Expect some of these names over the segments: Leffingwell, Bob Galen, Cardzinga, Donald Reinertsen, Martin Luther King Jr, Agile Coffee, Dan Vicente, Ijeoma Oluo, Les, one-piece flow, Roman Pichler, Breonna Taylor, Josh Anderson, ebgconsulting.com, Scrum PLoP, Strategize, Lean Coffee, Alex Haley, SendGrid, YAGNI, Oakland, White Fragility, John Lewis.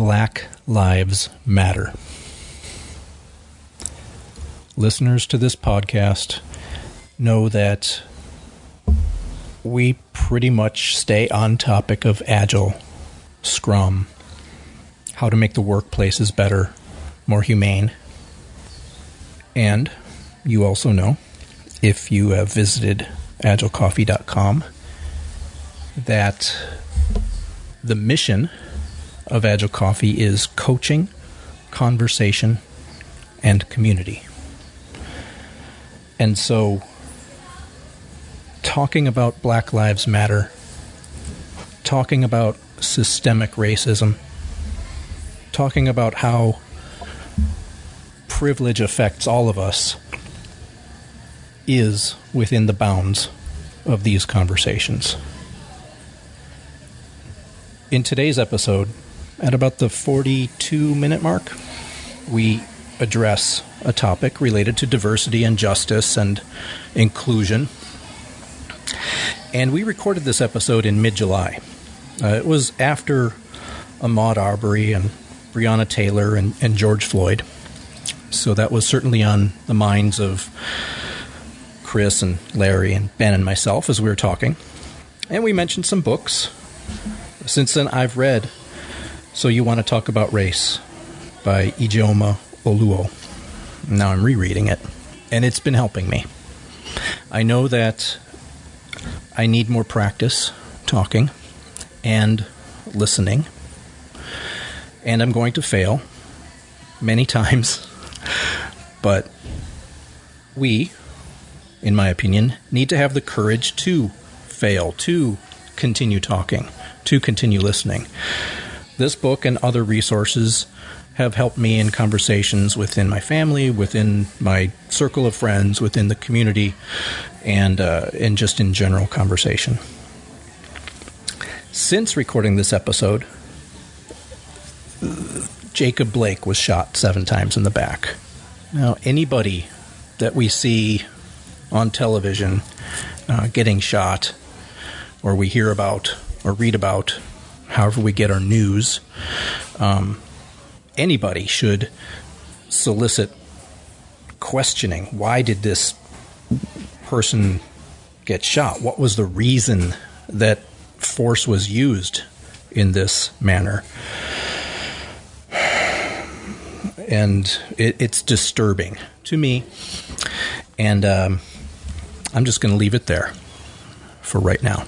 Black Lives Matter. Listeners to this podcast know that we pretty much stay on topic of Agile, Scrum, how to make the workplaces better, more humane. And you also know, if you have visited agilecoffee.com, that the mission of Agile Coffee is coaching, conversation, and community. And so talking about Black Lives Matter, talking about systemic racism, talking about how privilege affects all of us is within the bounds of these conversations. In today's episode, at about the 42-minute mark, we address a topic related to diversity and justice and inclusion. And we recorded this episode in mid-July. It was after Ahmaud Arbery and Breonna Taylor and George Floyd. So that was certainly on the minds of Chris and Larry and Ben and myself as we were talking. And we mentioned some books. Since then, I've read So You Want to Talk About Race by Ijeoma Oluo. Now I'm rereading it, and it's been helping me. I know that I need more practice talking and listening, and I'm going to fail many times, but we, in my opinion, need to have the courage to fail, to continue talking, to continue listening. This book and other resources have helped me in conversations within my family, within my circle of friends, within the community, and just in general conversation. Since recording this episode, Jacob Blake was shot 7 times in the back. Now, anybody that we see on television getting shot, or we hear about or read about, however we get our news, anybody should solicit questioning. Why did this person get shot? What was the reason that force was used in this manner? And it's disturbing to me. And I'm just going to leave it there for right now.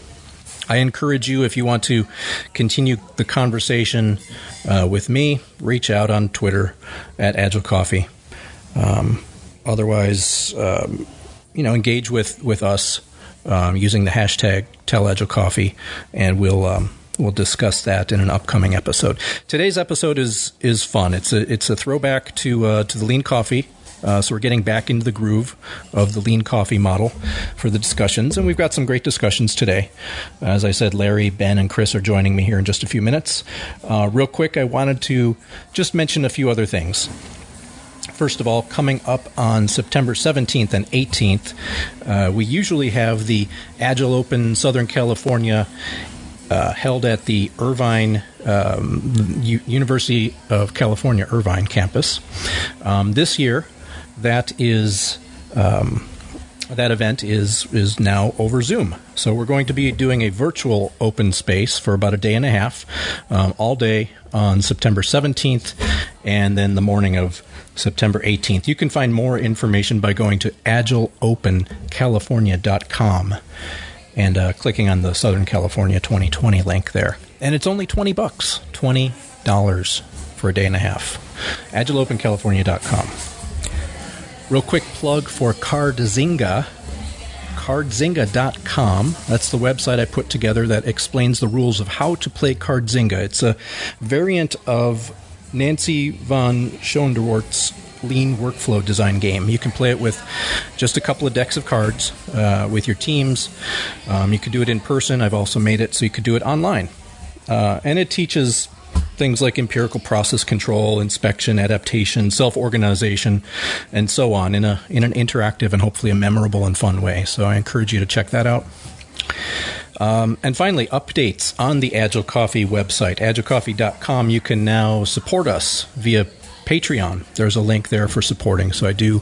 I encourage you, if you want to continue the conversation with me, reach out on Twitter at Agile Coffee. Otherwise, engage with us using the hashtag #TellAgileCoffee, and we'll discuss that in an upcoming episode. Today's episode is fun. It's a throwback to the Lean Coffee. So we're getting back into the groove of the Lean Coffee model for the discussions. And we've got some great discussions today. As I said, Larry, Ben, and Chris are joining me here in just a few minutes. Real quick, I wanted to just mention a few other things. First of all, coming up on September 17th and 18th, we usually have the Agile Open Southern California held at the Irvine University of California, Irvine campus. This year, that event is now over Zoom. So we're going to be doing a virtual open space for about a day and a half, all day on September 17th, and then the morning of September 18th. You can find more information by going to agileopencalifornia.com and clicking on the Southern California 2020 link there. And it's only $20, $20 for a day and a half. agileopencalifornia.com. Real quick plug for Cardzinga, Cardzinga.com. That's the website I put together that explains the rules of how to play Cardzinga. It's a variant of Nancy Von Schoenderwart's Lean Workflow Design game. You can play it with just a couple of decks of cards with your teams. You could do it in person. I've also made it so you could do it online. And it teaches things like empirical process control, inspection, adaptation, self-organization, and so on in an interactive and hopefully a memorable and fun way. So I encourage you to check that out. And finally, updates on the Agile Coffee website, agilecoffee.com. You can now support us via Patreon. There's a link there for supporting. So I do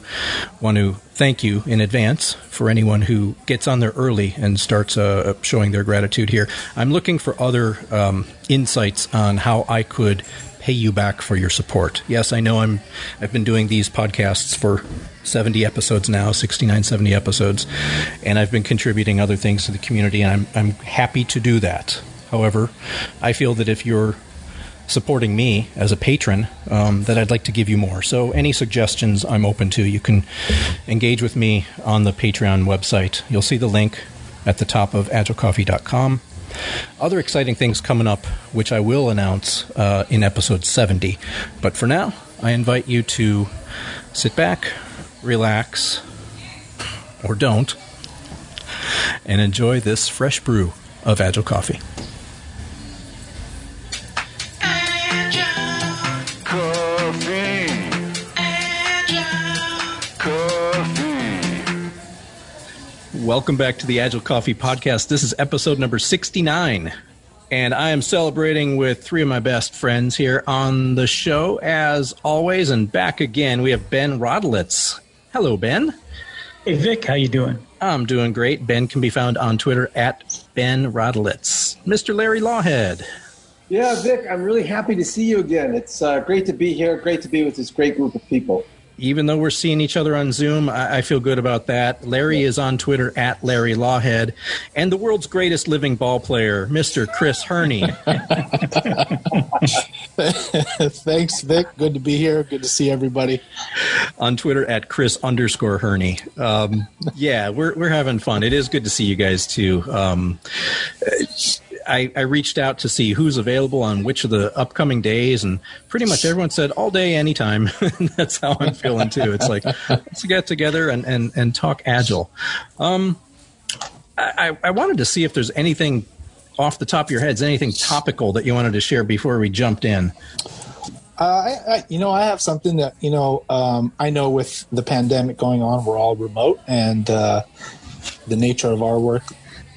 want to thank you in advance for anyone who gets on there early and starts showing their gratitude here. I'm looking for other insights on how I could pay you back for your support. Yes, I know I've been doing these podcasts for 70 episodes now, 69, 70 episodes, and I've been contributing other things to the community, and I'm happy to do that. However, I feel that if you're supporting me as a patron, that I'd like to give you more. So any suggestions I'm open to. You can engage with me on the Patreon website. You'll see the link at the top of agilecoffee.com. Other exciting things coming up, which I will announce in episode 70. But for now, I invite you to sit back, relax, or don't, and enjoy this fresh brew of Agile Coffee. Welcome back to the Agile Coffee Podcast. This is episode number 69, and I am celebrating with three of my best friends here on the show, as always. And back again, we have Ben Rodilitz. Hello, Ben. Hey, Vic. How you doing? I'm doing great. Ben can be found on Twitter at Ben Rodilitz. Mr. Larry Lawhead. Yeah, Vic, I'm really happy to see you again. It's great to be here, great to be with this great group of people. Even though we're seeing each other on Zoom, I feel good about that. Larry is on Twitter at Larry Lawhead. And the world's greatest living ball player, Mr. Chris Hurney. Thanks, Vic. Good to be here. Good to see everybody. On Twitter at Chris_Hurney. Yeah, we're having fun. It is good to see you guys, too. I reached out to see who's available on which of the upcoming days, and pretty much everyone said all day, anytime. That's how I'm feeling too. It's like, let's get together and talk Agile. I wanted to see if there's anything off the top of your heads, anything topical that you wanted to share before we jumped in. I have something that, I know with the pandemic going on, we're all remote, and the nature of our work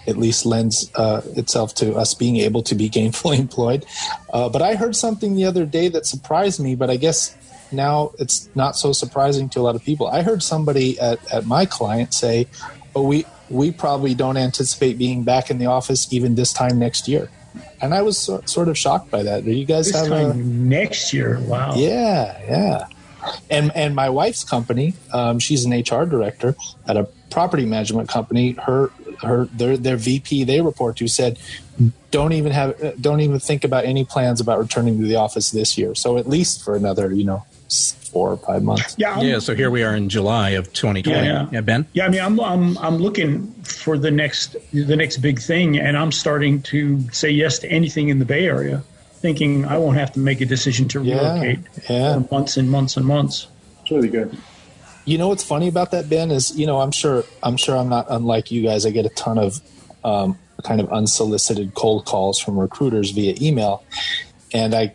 at least lends itself to us being able to be gainfully employed. But I heard something the other day that surprised me, but I guess now it's not so surprising to a lot of people. I heard somebody at my client say, oh, we probably don't anticipate being back in the office even this time next year. And I was sort of shocked by that. Do you guys have next year? Wow. Yeah. And my wife's company, she's an HR director at a property management company. Their VP they report to said, don't even think about any plans about returning to the office this year. So at least for another 4 or 5 months. Yeah. So here we are in July of 2020. Yeah, Ben. Yeah, I mean, I'm looking for the next big thing, and I'm starting to say yes to anything in the Bay Area, thinking I won't have to make a decision to relocate for months and months and months. It's really good. You know what's funny about that, Ben, is I'm sure I'm not unlike you guys. I get a ton of kind of unsolicited cold calls from recruiters via email, and I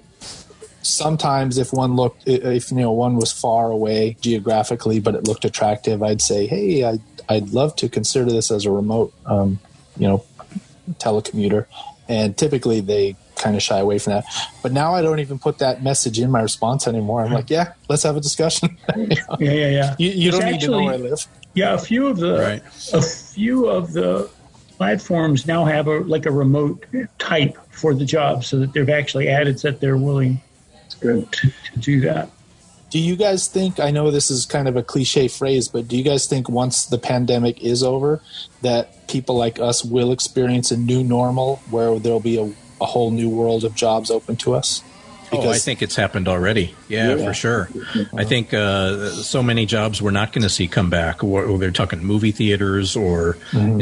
sometimes if one was far away geographically but it looked attractive, I'd say, hey, I'd love to consider this as a remote telecommuter, and typically they kind of shy away from that. But now I don't even put that message in my response anymore. I'm like, yeah, let's have a discussion. Yeah. You don't need to know where I live. Yeah, a few of the platforms now have a remote type for the job, so that they've actually added that they're willing to do that. Do you guys think, I know this is kind of a cliche phrase, but do you guys think once the pandemic is over that people like us will experience a new normal where there'll be a whole new world of jobs open to us? I think it's happened already. Yeah, for sure. I think so many jobs we're not going to see come back. Or they're talking movie theaters or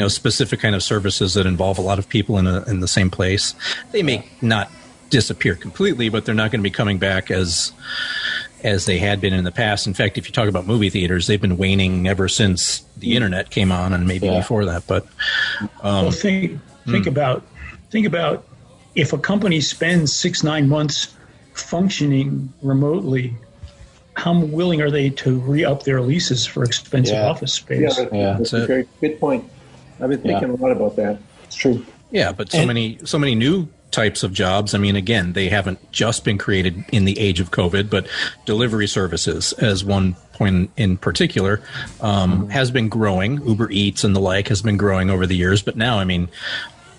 specific kind of services that involve a lot of people in the same place. They may not disappear completely, but they're not going to be coming back as they had been in the past. In fact, if you talk about movie theaters, they've been waning ever since the internet came on, and maybe before that. But think about. If a company spends 6-9 months functioning remotely, how willing are they to re-up their leases for expensive office space? Yeah, that's a great point. I've been thinking a lot about that. It's true. Yeah, but so many new types of jobs. I mean, again, they haven't just been created in the age of COVID, but delivery services, as one point in particular, has been growing. Uber Eats and the like has been growing over the years. But now, I mean,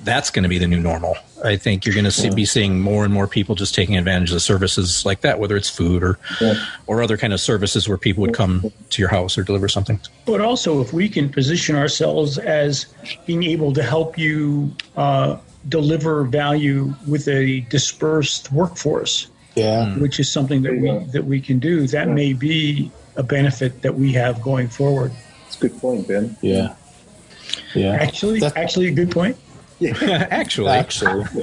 that's going to be the new normal. I think you're going to be seeing more and more people just taking advantage of the services like that, whether it's food or other kind of services where people would come to your house or deliver something. But also, if we can position ourselves as being able to help you deliver value with a dispersed workforce, which is something that we can do, that may be a benefit that we have going forward. That's a good point, Ben. Yeah. Actually, a good point. Yeah. Surprisingly.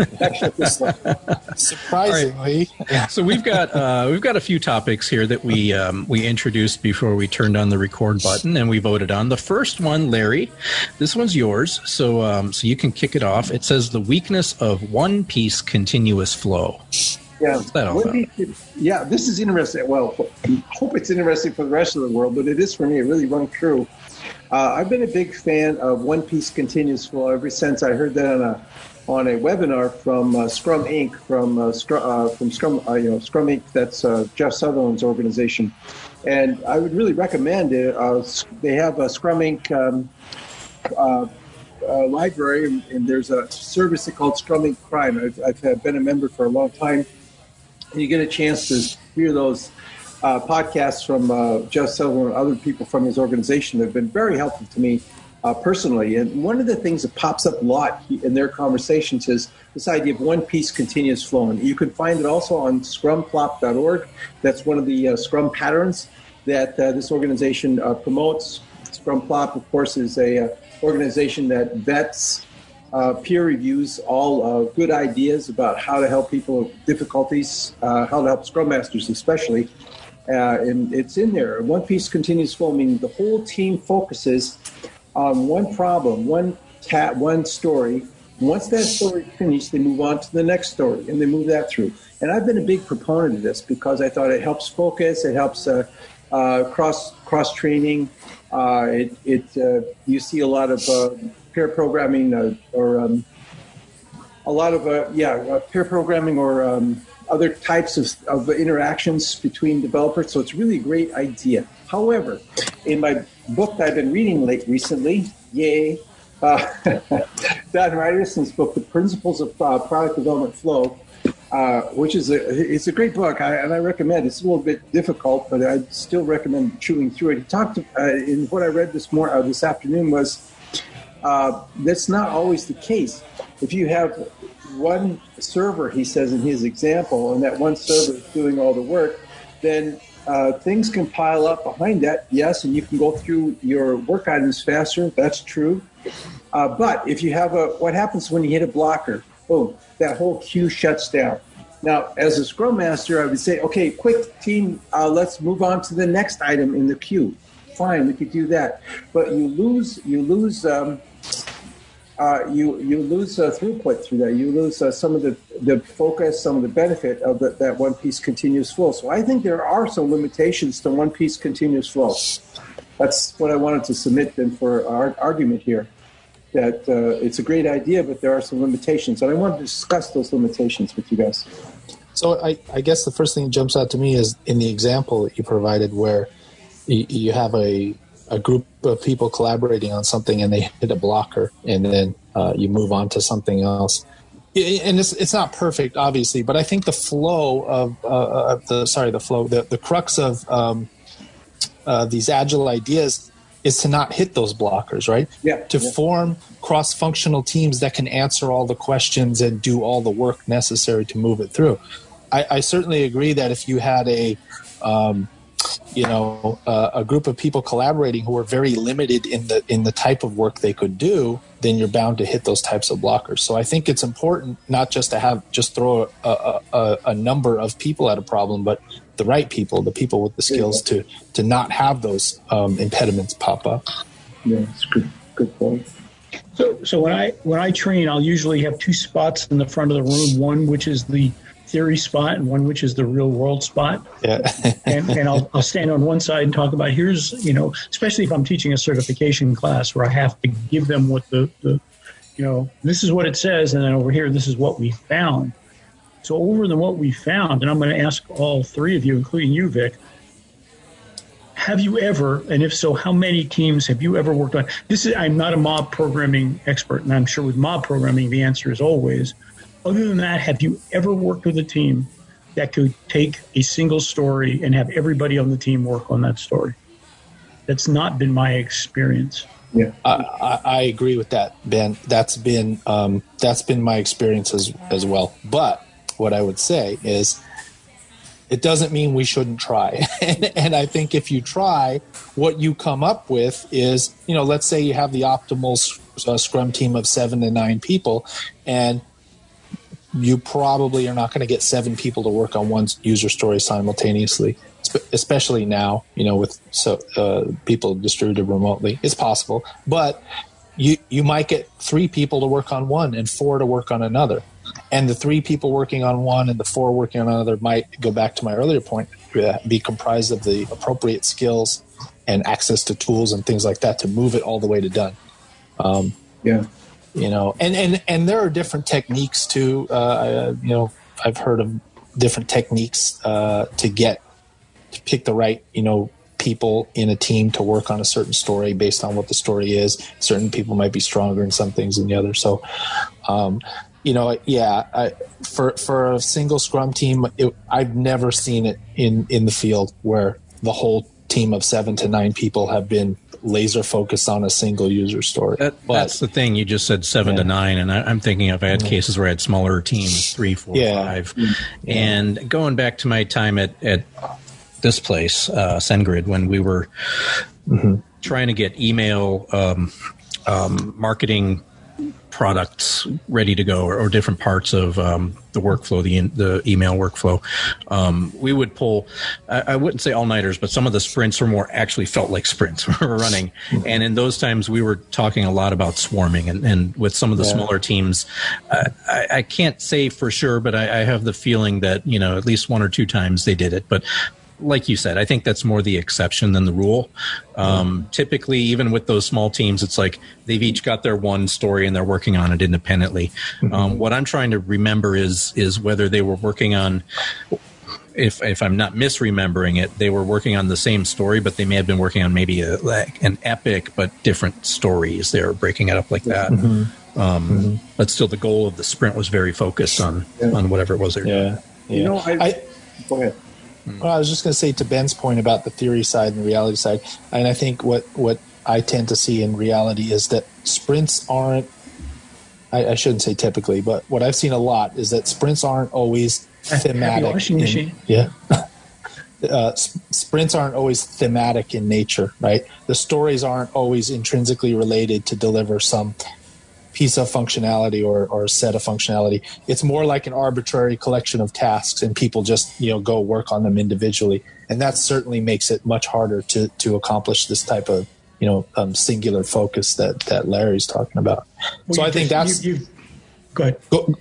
Right. Yeah. So we've got a few topics here that we introduced before we turned on the record button and we voted on. The first one, Larry, this one's yours. So so you can kick it off. It says the weakness of one-piece continuous flow. Yeah. What's that all about? Yeah, this is interesting. Well, I hope it's interesting for the rest of the world, but it is for me. It really rung true. I've been a big fan of One Piece Continuous Flow ever since I heard that on a webinar from Scrum Inc. Scrum Inc. That's Jeff Sutherland's organization, and I would really recommend it. They have a Scrum Inc. Library, and there's a service called Scrum Inc. Prime. I've been a member for a long time, and you get a chance to hear those podcasts from Jeff Sutherland and other people from his organization that have been very helpful to me personally. And one of the things that pops up a lot in their conversations is this idea of one-piece continuous flow. And you can find it also on scrumplop.org. That's one of the Scrum patterns that this organization promotes. Scrumplop, of course, is a organization that vets, peer reviews all good ideas about how to help people with difficulties, how to help Scrum Masters especially. And it's in there. One piece continuous flow, meaning the whole team focuses on one problem, one story. Once that story finishes, they move on to the next story, and they move that through. And I've been a big proponent of this because I thought it helps focus, it helps cross training. You see a lot of peer programming peer programming or other types of interactions between developers. So it's really a great idea. However, in my book that I've been reading recently, Dan Ryderson's book, The Principles of Product Development Flow, which is it's a great book, and I recommend it. It's a little bit difficult, but I still recommend chewing through it. He talked in what I read this afternoon was that's not always the case. If you have one server, he says in his example, and that one server is doing all the work, then things can pile up behind that, yes, and you can go through your work items faster, that's true. But if you have what happens when you hit a blocker, boom, that whole queue shuts down. Now, as a Scrum Master, I would say, okay, quick team, let's move on to the next item in the queue. Fine, we could do that. But you lose throughput through that. You lose some of the focus, some of the benefit of that one-piece continuous flow. So I think there are some limitations to one-piece continuous flow. That's what I wanted to submit then for our argument here, that it's a great idea, but there are some limitations. And I wanted to discuss those limitations with you guys. So I guess the first thing that jumps out to me is in the example that you provided where you have a group of people collaborating on something and they hit a blocker and then you move on to something else. And it's not perfect, obviously, but I think the flow the crux of these agile ideas is to not hit those blockers, right? Yeah. To form cross-functional teams that can answer all the questions and do all the work necessary to move it through. I certainly agree that if you had a group of people collaborating who are very limited in the type of work they could do, then you're bound to hit those types of blockers. So I think it's important not just to throw a number of people at a problem, but the right people, the people with the skills to not have those impediments pop up. Yeah, that's a good point. So when I train, I'll usually have two spots in the front of the room, one which is the theory spot and one which is the real world spot. Yeah. and I'll stand on one side and talk about especially if I'm teaching a certification class where I have to give them what the you know, this is what it says, and then over here, this is what we found. So over the what we found, and I'm going to ask all three of you, including you, Vic, have you ever, and if so, how many teams have you ever worked on? This is, I'm not a mob programming expert, and I'm sure with mob programming, the answer is always. Other than that, have you ever worked with a team that could take a single story and have everybody on the team work on that story? That's not been my experience. Yeah, I agree with that, Ben. That's been my experience as well. But what I would say is, it doesn't mean we shouldn't try. And I think if you try, what you come up with is, you know, let's say you have the optimal Scrum team of 7 to 9 people, and you probably are not going to get 7 people to work on one user story simultaneously, especially now, you know, with people distributed remotely. It's possible, but you might get 3 people to work on one and 4 to work on another. And the 3 people working on one and the 4 working on another might, go back to my earlier point, be comprised of the appropriate skills and access to tools and things like that to move it all the way to done. Yeah. You know, and there are different techniques too. You know, I've heard of different techniques to pick the right, you know, people in a team to work on a certain story based on what the story is. Certain people might be stronger in some things than the other. So, you know, yeah, for a single Scrum team, I've never seen it in the field where the whole team of 7 to 9 people have been laser focused on a single user story. That's the thing. You just said 7 to 9, and I'm thinking I've had cases where I had smaller teams, 3, 4, 5. And going back to my time at this place, SendGrid, when we were trying to get email marketing products ready to go, or different parts of the workflow, the email workflow. We would pull, I wouldn't say all-nighters, but some of the sprints were more actually felt like sprints we were running. And in those times, we were talking a lot about swarming. And with some of the smaller teams, I can't say for sure, but I have the feeling that, you know, at least 1 or 2 times they did it. But like you said, I think that's more the exception than the rule. Typically, even with those small teams, it's like they've each got their one story and they're working on it independently. What I'm trying to remember is whether they were working on, if I'm not misremembering it, they were working on the same story, but they may have been working on maybe an epic but different stories. They were breaking it up like that. But still, the goal of the sprint was very focused on whatever it was they were doing. You know, I go ahead. Well, I was just going to say, to Ben's point about the theory side and the reality side, and I think what I tend to see in reality is that sprints aren't, I shouldn't say typically, but what I've seen a lot is that sprints aren't always thematic. Sprints aren't always thematic in nature, right? The stories aren't always intrinsically related to deliver some piece of functionality or set of functionality. It's more like an arbitrary collection of tasks, and people just, you know, go work on them individually. And that certainly makes it much harder to accomplish this type of, you know, singular focus that Larry's talking about. Well, so I think that's... You go ahead. Go.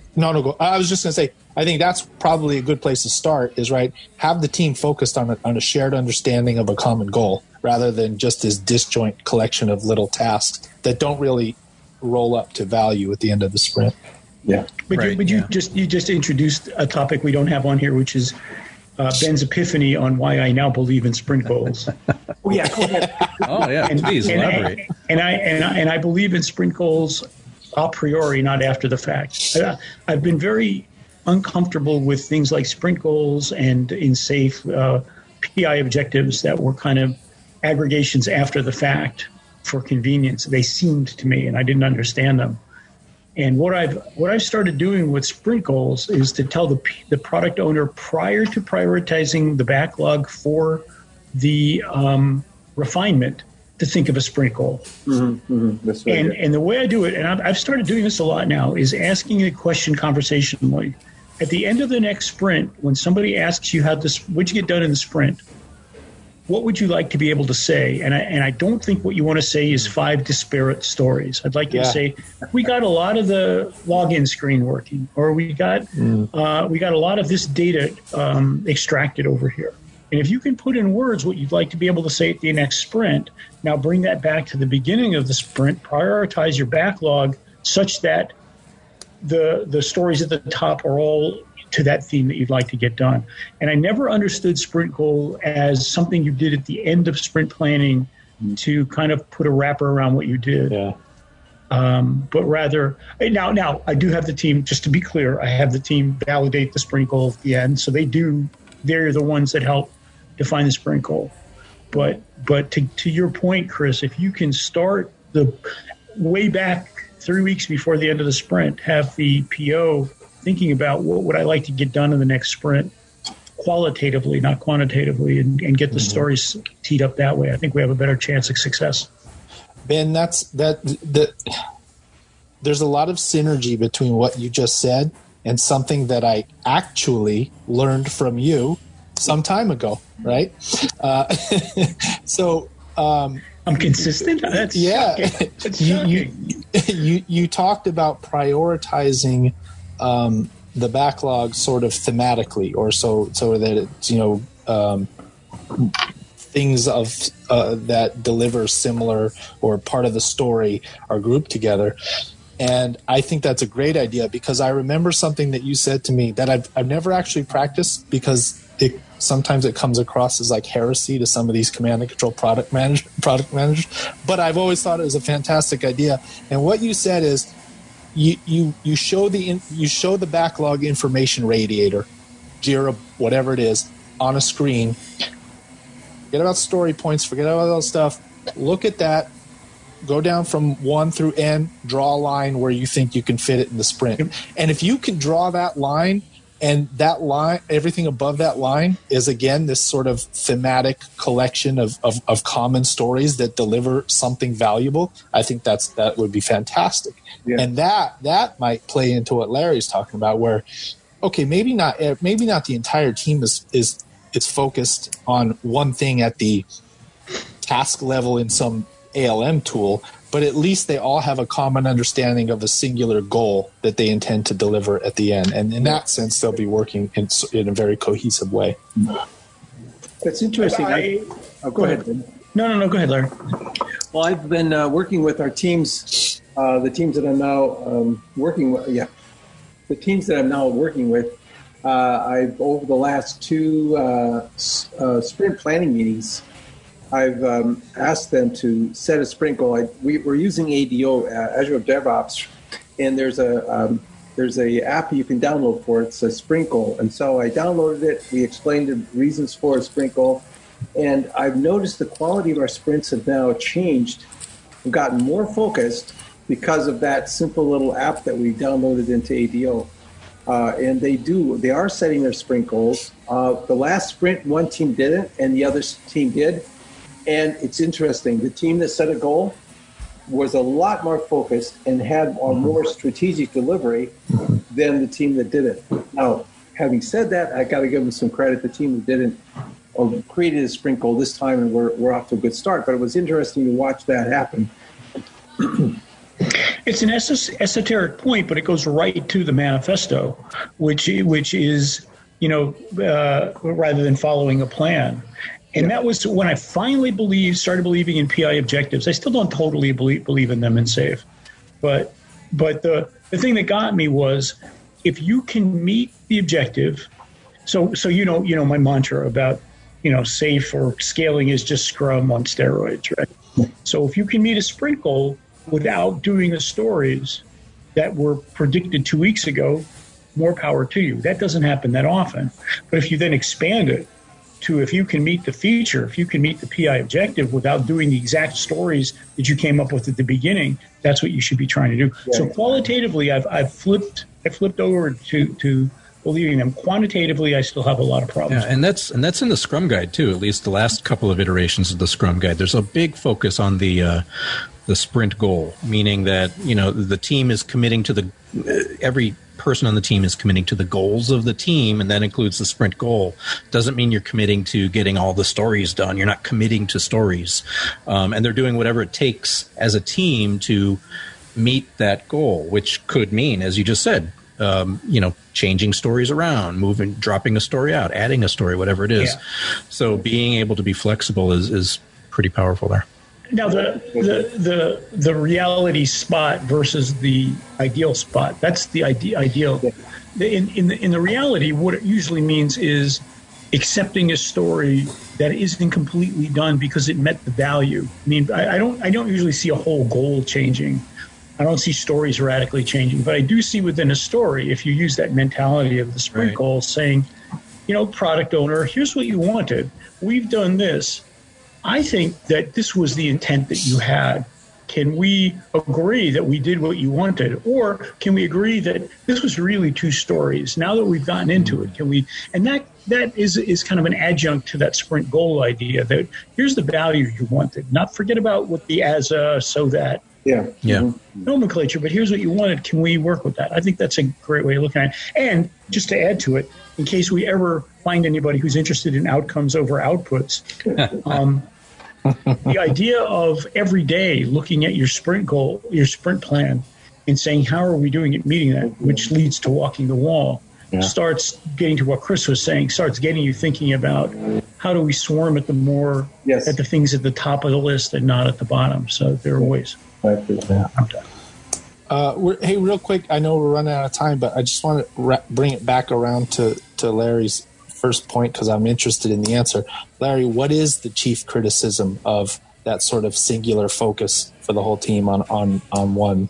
I was just going to say, I think that's probably a good place to start is, right, have the team focused on a shared understanding of a common goal rather than just this disjoint collection of little tasks that don't really roll up to value at the end of the sprint. You just introduced a topic we don't have on here, which is Ben's epiphany on why I now believe in sprint goals. Please elaborate. And I believe in sprint goals a priori, not after the fact. I've been very uncomfortable with things like sprint goals and in SAFe PI objectives that were kind of aggregations after the fact. For convenience, they seemed to me, and I didn't understand them. And what I've started doing with sprint goals is to tell the product owner prior to prioritizing the backlog for the refinement to think of a sprint goal. That's right. And the way I do it, and I've started doing this a lot now, is asking a question conversationally. At the end of the next sprint, when somebody asks you what'd you get done in the sprint? What would you like to be able to say? And I don't think what you want to say is 5 disparate stories. I'd like you to say, we got a lot of the login screen working, or we got a lot of this data extracted over here. And if you can put in words what you'd like to be able to say at the next sprint, now bring that back to the beginning of the sprint, prioritize your backlog such that the stories at the top are all to that theme that you'd like to get done. And I never understood sprint goal as something you did at the end of sprint planning to kind of put a wrapper around what you did. Yeah. But rather, now I do have the team, just to be clear, I have the team validate the sprint goal at the end. So they're the ones that help define the sprint goal. But to your point, Chris, if you can start the way back 3 weeks before the end of the sprint, have the PO thinking about what would I like to get done in the next sprint qualitatively, not quantitatively, and get the stories teed up that way, I think we have a better chance of success. Ben, there's a lot of synergy between what you just said and something that I actually learned from you some time ago, right? So I'm consistent. That's shocking. That's you talked about prioritizing the backlog sort of thematically, or so that it's, things of that deliver similar or part of the story are grouped together. And I think that's a great idea, because I remember something that you said to me that I've never actually practiced, because sometimes it comes across as like heresy to some of these command and control product managers. But I've always thought it was a fantastic idea. And what you said is you show the backlog information radiator, Jira, whatever it is, on a screen. Forget about story points. Forget about all that stuff. Look at that. Go down from 1 through N. Draw a line where you think you can fit it in the sprint. And if you can draw that line, and that line, everything above that line is, again, this sort of thematic collection of common stories that deliver something valuable, I think that would be fantastic. Yeah. And that might play into what Larry's talking about, where, okay, maybe not the entire team is focused on one thing at the task level in some ALM tool, but at least they all have a common understanding of a singular goal that they intend to deliver at the end. And in that sense, they'll be working in a very cohesive way. That's interesting. Go ahead. No, go ahead, Larry. Well, I've been working with our teams, the teams that I'm now working with. Yeah, the teams that I'm now working with. I've over the last two sprint planning meetings, I've asked them to set a sprint goal. We're using ADO, Azure DevOps, and there's a app you can download for it. It's a sprint goal, and so I downloaded it. We explained the reasons for a sprint goal, and I've noticed the quality of our sprints have now changed. We've gotten more focused because of that simple little app that we downloaded into ADO. And they are setting their sprint goals. The last sprint, one team didn't and the other team did. And it's interesting. The team that set a goal was a lot more focused and had a more strategic delivery than the team that didn't. Now, having said that, I got to give them some credit. The team that didn't created a sprint goal this time, and we're off to a good start. But it was interesting to watch that happen. It's an esoteric point, but it goes right to the manifesto, which is, rather than following a plan. And that was when I finally started believing in PI objectives. I still don't totally believe in them and save. But the thing that got me was, if you can meet the objective, so my mantra about, safe or scaling is just Scrum on steroids, right? So if you can meet a sprint goal without doing the stories that were predicted 2 weeks ago, more power to you. That doesn't happen that often. But if you then expand it to, if you can meet the feature, if you can meet the PI objective without doing the exact stories that you came up with at the beginning, that's what you should be trying to do. Yeah. So qualitatively, I flipped over to believing them. Quantitatively, I still have a lot of problems. Yeah, and that's in the Scrum Guide too. At least the last couple of iterations of the Scrum Guide, there's a big focus on the sprint goal, meaning that the team is committing to every person on the team is committing to the goals of the team, and that includes the sprint goal. Doesn't mean you're committing to getting all the stories done. You're not committing to stories, and they're doing whatever it takes as a team to meet that goal, which could mean, as you just said, changing stories around, dropping a story out, adding a story, whatever it is. Yeah. So being able to be flexible is pretty powerful there. Now, the reality spot versus the ideal spot, that's the ideal. In the reality, what it usually means is accepting a story that isn't completely done because it met the value. I mean, I don't usually see a whole goal changing. I don't see stories radically changing, but I do see within a story, if you use that mentality of the sprint right. goal, saying, you know, product owner, here's what you wanted. We've done this. I think that this was the intent that you had. Can we agree that we did what you wanted? Or can we agree that this was really two stories? Now that we've gotten into it, can we? And that is kind of an adjunct to that sprint goal idea that here's the value you wanted. Not forget about what the as a, so that. Yeah. Nomenclature, but here's what you wanted. Can we work with that? I think that's a great way of looking at it. And just to add to it, in case we ever find anybody who's interested in outcomes over outputs, the idea of every day looking at your sprint goal, your sprint plan, and saying, how are we doing at meeting that, which leads to walking the wall, starts getting to what Chris was saying, starts getting you thinking about how do we swarm at the more, at the things at the top of the list and not at the bottom. So there are ways. Hey, real quick, I know we're running out of time, but I just want to bring it back around to Larry's first point because I'm interested in the answer. Larry, what is the chief criticism of that sort of singular focus for the whole team on one?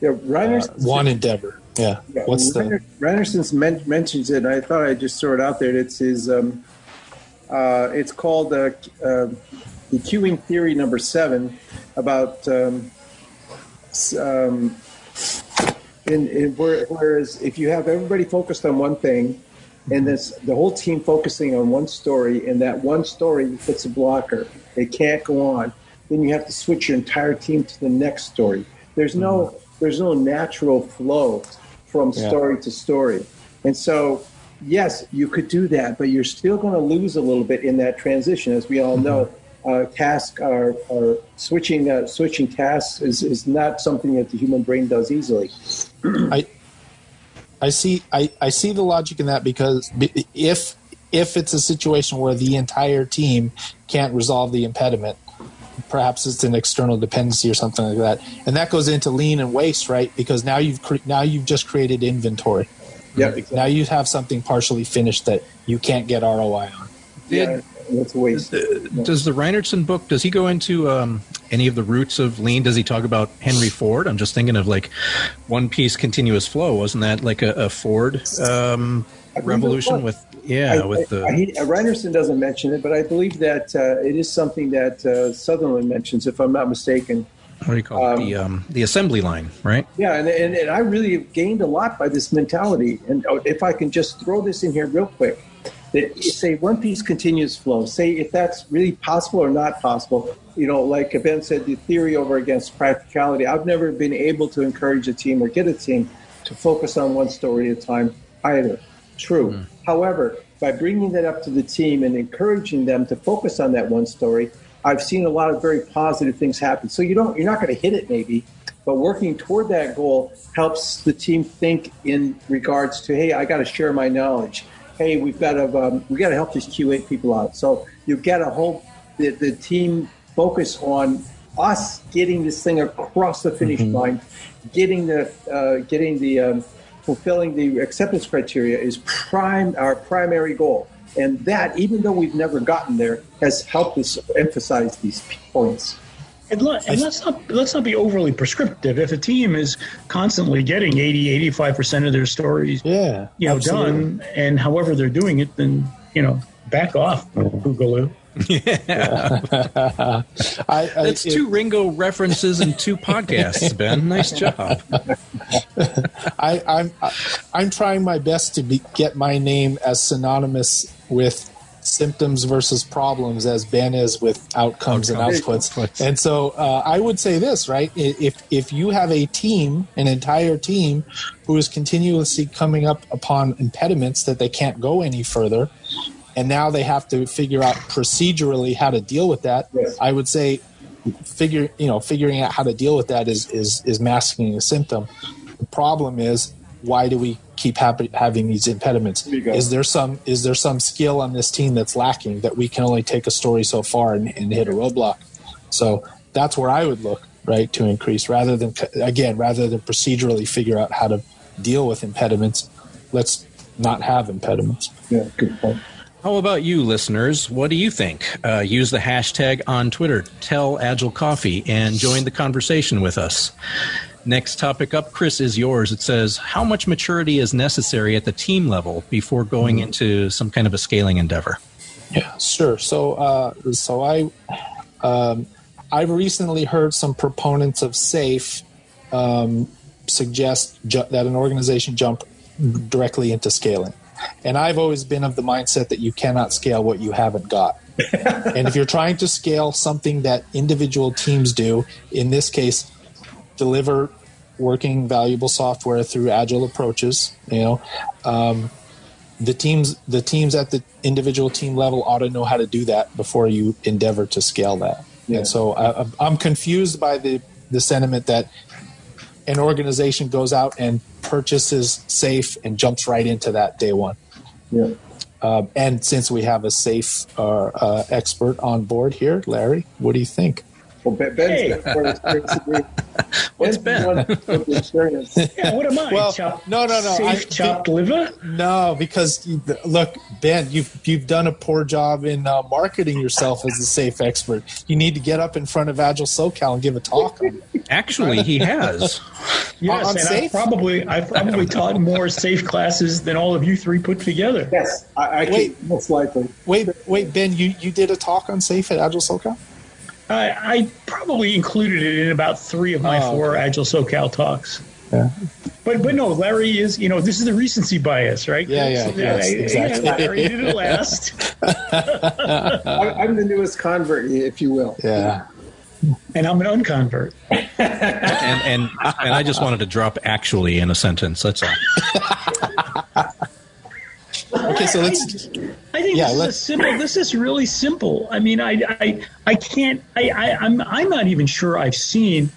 Yeah, one endeavor. Yeah. What's Reinerson's mentions it. I thought I'd just throw it out there. It's his. It's called the queuing theory number 7 about whereas if you have everybody focused on one thing. And this, the whole team focusing on one story, and that one story puts a blocker. They can't go on. Then you have to switch your entire team to the next story. There's no natural flow from story to story. And so, yes, you could do that, but you're still going to lose a little bit in that transition. As we all know, tasks are switching. Switching tasks is not something that the human brain does easily. I see the logic in that because if it's a situation where the entire team can't resolve the impediment, perhaps it's an external dependency or something like that, and that goes into lean and waste, right? Because now you've just created inventory. Yep. Exactly. Now you have something partially finished that you can't get ROI on. That's waste. Does the Reinertsen book, does he go into any of the roots of lean? Does he talk about Henry Ford? I'm just thinking of like one piece continuous flow. Wasn't that like a Ford revolution with, Reinertsen doesn't mention it, but I believe that it is something that Sutherland mentions, if I'm not mistaken. What do you call it? The assembly line, right? Yeah, and I really have gained a lot by this mentality. And if I can just throw this in here real quick. Say one piece continuous flow. Say if that's really possible or not possible. You know, like Ben said, the theory over against practicality. I've never been able to encourage a team or get a team to focus on one story at a time either. True. Mm-hmm. However, by bringing that up to the team and encouraging them to focus on that one story, I've seen a lot of very positive things happen. So you're not going to hit it maybe, but working toward that goal helps the team think in regards to, hey, I got to share my knowledge. Hey, we got to help these QA people out. So you've got to hope that the team focus on us getting this thing across the finish line, fulfilling the acceptance criteria is our primary goal, and that even though we've never gotten there has helped us emphasize these points. And let's not be overly prescriptive. If a team is constantly getting 80, 85% of their stories done, and however they're doing it, then, you know, back off, Boogaloo. Yeah. That's 2 Ringo references and 2 podcasts, Ben. Nice job. I'm trying my best to get my name as synonymous with symptoms versus problems as Ben is with outcomes and outputs. And so I would say this, right? If you have a team, an entire team, who is continuously coming up upon impediments that they can't go any further, and now they have to figure out procedurally how to deal with that, I would say figuring out how to deal with that is masking a symptom. The problem is, why do we keep having these impediments? Is there some skill on this team that's lacking that we can only take a story so far and hit a roadblock? So that's where I would look, right, to increase rather than procedurally figure out how to deal with impediments. Let's not have impediments. Yeah, good point. How about you, listeners? What do you think? Use the hashtag on Twitter, Tell Agile Coffee, and join the conversation with us. Next topic up, Chris, is yours. It says, how much maturity is necessary at the team level before going into some kind of a scaling endeavor? Yeah, sure. So I've recently heard some proponents of SAFe suggest that an organization jump directly into scaling. And I've always been of the mindset that you cannot scale what you haven't got. And if you're trying to scale something that individual teams do, in this case, deliver working valuable software through agile approaches, the teams at the individual team level ought to know how to do that before you endeavor to scale that. Yeah. And so I'm confused by the sentiment that an organization goes out and purchases SAFe and jumps right into that day one. Yeah. And since we have a SAFe expert on board here, Larry, what do you think? Well, Ben's got what's Ben? Yeah, what am I? Well, no. SAFe chopped liver? No, because look, Ben, you've done a poor job in marketing yourself as a SAFe expert. You need to get up in front of Agile SoCal and give a talk. Actually, he has. Yes, on and SAFe? I've probably taught more SAFe classes than all of you three put together. Yes, I most likely. Wait, Ben, you did a talk on SAFe at Agile SoCal? I probably included it in about three of my four Agile SoCal talks. Yeah. But no, Larry is, this is the recency bias, right? Yeah, yes, exactly. Yeah, Larry did it last. I'm the newest convert, if you will. Yeah. And I'm an unconvert. and I just wanted to drop actually in a sentence. That's all. Okay, so let's. This is really simple. I mean, I can't. I'm not even sure I've seen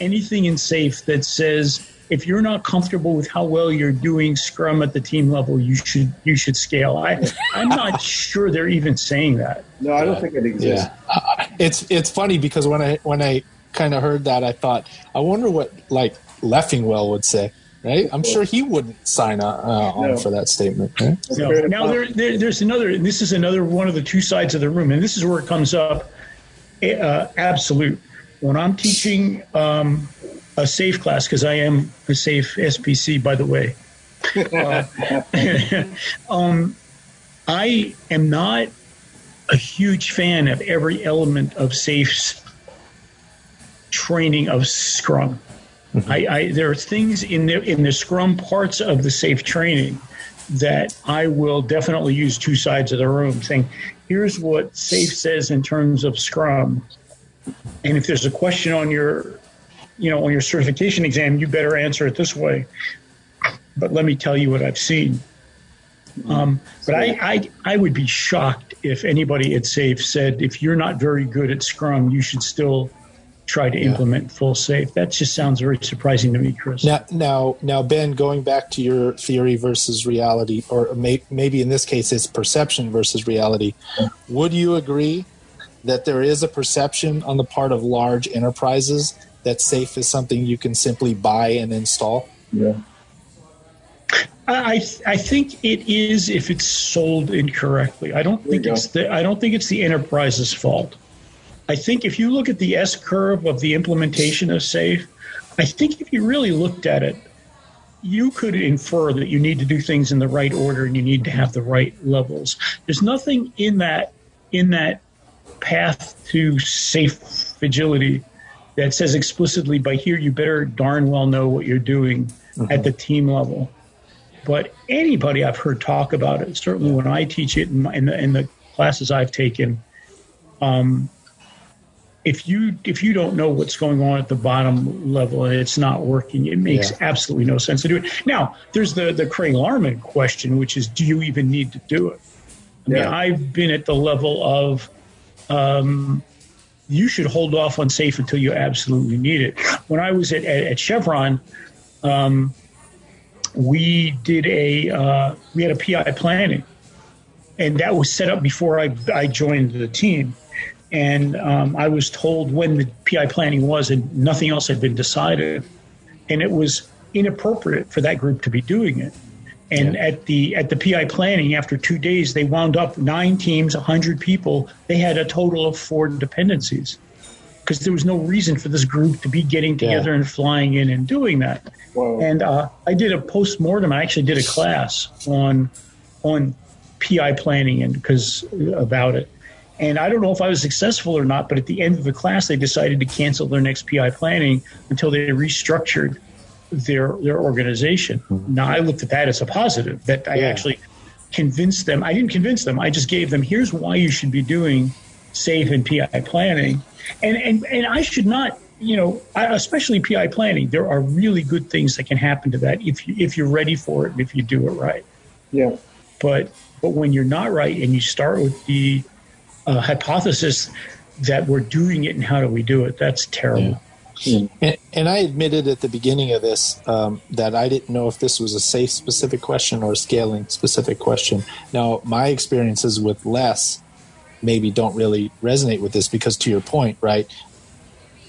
anything in SAFe that says if you're not comfortable with how well you're doing Scrum at the team level, you should scale. I'm not sure they're even saying that. No, I don't think it exists. Yeah. It's funny because when I kind of heard that, I thought, I wonder what Leffingwell would say. Right, I'm sure he wouldn't sign on for that statement. Right? No. Now there's another. And this is another one of the two sides of the room, and this is where it comes up. Absolute. When I'm teaching a SAFe class, because I am a SAFe SPC, by the way. I am not a huge fan of every element of SAFE's training of Scrum. There are things in the Scrum parts of the SAFe training that I will definitely use two sides of the room, saying, here's what SAFe says in terms of Scrum. And if there's a question on your, on your certification exam, you better answer it this way. But let me tell you what I've seen. But I would be shocked if anybody at SAFe said, if you're not very good at Scrum, you should still try to implement full SAFe. That just sounds very surprising to me, Chris. Now, Ben, going back to your theory versus reality, or maybe in this case it's perception versus reality, would you agree that there is a perception on the part of large enterprises that SAFe is something you can simply buy and install? Yeah. I think it is if it's sold incorrectly. I don't think it's the enterprise's fault. I think if you look at the S-curve of the implementation of SAFe, I think if you really looked at it, you could infer that you need to do things in the right order and you need to have the right levels. There's nothing in that path to SAFe fragility that says explicitly, by here you better darn well know what you're doing at the team level. But anybody I've heard talk about it, certainly when I teach it in the classes I've taken, if you don't know what's going on at the bottom level and it's not working, it makes absolutely no sense to do it. Now, there's the Craig Larman question, which is, do you even need to do it? I mean, I've been at the level of you should hold off on SAFe until you absolutely need it. When I was at Chevron, we had a PI planning, and that was set up before I joined the team. And I was told when the PI planning was, and nothing else had been decided. And it was inappropriate for that group to be doing it. And at the PI planning, after 2 days, they wound up 9 teams, 100 people. They had a total of 4 dependencies because there was no reason for this group to be getting together and flying in and doing that. Whoa. And I did a postmortem. I actually did a class on PI planning and about it. And I don't know if I was successful or not, but at the end of the class, they decided to cancel their next PI planning until they restructured their organization. Now, I looked at that as a positive, that I actually convinced them. I didn't convince them. I just gave them, here's why you should be doing SAFe and PI planning. And I should not, especially PI planning, there are really good things that can happen to that if you're ready for it and if you do it right. Yeah. But when you're not right and you start with the hypothesis that we're doing it and how do we do it, that's terrible. Yeah. And I admitted at the beginning of this that I didn't know if this was a SAFe specific question or a scaling specific question. Now, my experiences with Les maybe don't really resonate with this because, to your point, right,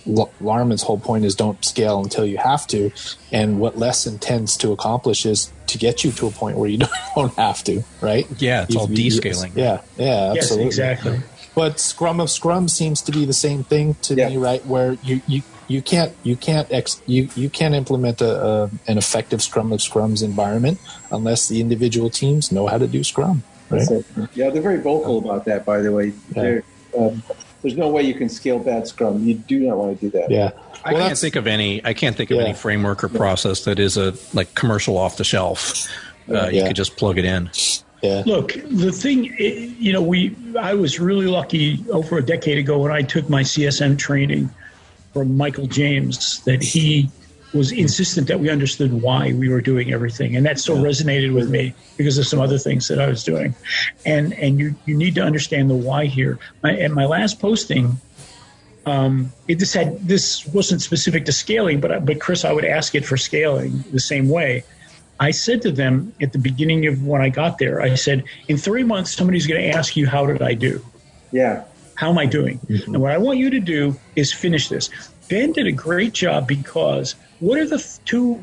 Larman's whole point is don't scale until you have to. And what Les intends to accomplish is to get you to a point where you don't have to, right? Yeah, it's all descaling. Yeah, absolutely. Yes, exactly. But Scrum of Scrum seems to be the same thing to me, right, where you can't implement an effective Scrum of Scrums environment unless the individual teams know how to do Scrum. Right? Yeah, they're very vocal about that, by the way. Yeah. There's no way you can scale bad Scrum. You do not want to do that. Yeah, well, I can't think of any framework or process that is a commercial off the shelf. You could just plug it in. Yeah. Look, the thing, I was really lucky over a decade ago when I took my CSM training from Michael James, that he was insistent that we understood why we were doing everything. And that so resonated with me because of some other things that I was doing. And you need to understand the why here. My last posting, this wasn't specific to scaling, but Chris, I would ask it for scaling the same way. I said to them at the beginning of when I got there, I said, in 3 months, somebody's going to ask you, how did I do? Yeah. How am I doing? Mm-hmm. And what I want you to do is finish this. Ben did a great job because what are the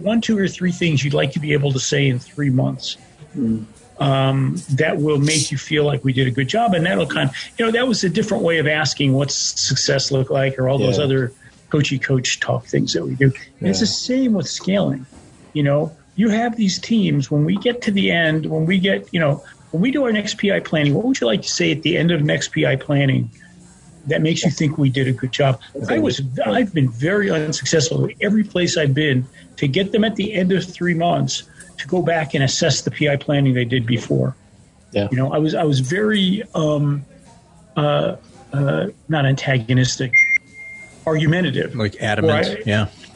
1, 2, or 3 things you'd like to be able to say in 3 months that will make you feel like we did a good job? And that'll that was a different way of asking what's success look like or all those other coach talk things that we do. And it's the same with scaling, You have these teams. When we get to the end, when we do our next PI planning, what would you like to say at the end of next PI planning that makes you think we did a good job? I've been very unsuccessful at every place I've been to get them at the end of 3 months to go back and assess the PI planning they did before. Yeah. I was very not antagonistic, argumentative, like adamant.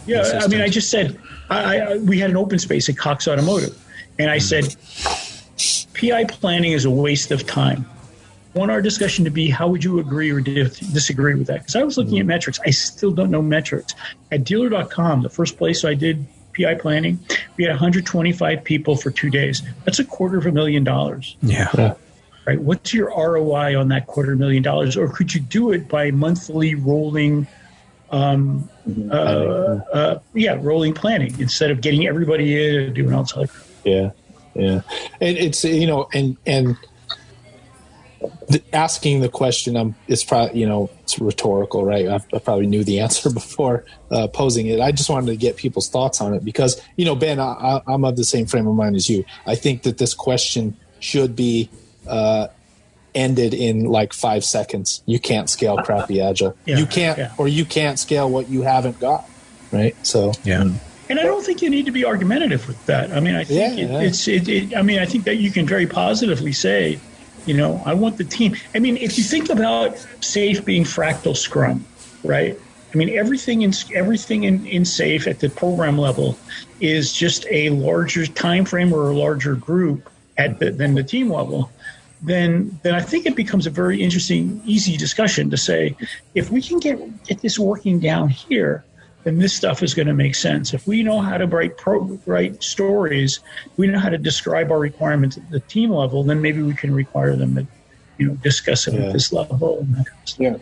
Yeah, consistent. I mean, I just said we had an open space at Cox Automotive, and I said, PI planning is a waste of time. I want our discussion to be how would you agree or disagree with that? Because I was looking at metrics. I still don't know metrics. At Dealer.com, the first place I did PI planning, we had 125 people for 2 days. That's $250,000. Yeah. Right. What's your ROI on that $250,000? Or could you do it by monthly rolling rolling planning instead of getting everybody in and doing outside. Yeah. And it's and asking the question. It's probably it's rhetorical, right? I probably knew the answer before posing it. I just wanted to get people's thoughts on it because Ben, I'm of the same frame of mind as you. I think that this question should be ended in 5 seconds. You can't scale crappy Agile. Or you can't scale what you haven't got, right? So and I don't think you need to be argumentative with that. I mean, I think I think that you can very positively say, I want the team. I mean, if you think about SAFe being fractal Scrum, right? I mean, everything in SAFe at the program level is just a larger time frame or a larger group than the team level. Then I think it becomes a very interesting, easy discussion to say, if we can get this working down here, then this stuff is going to make sense. If we know how to write stories, we know how to describe our requirements at the team level, then maybe we can require them to discuss it at this level. And that kind of stuff.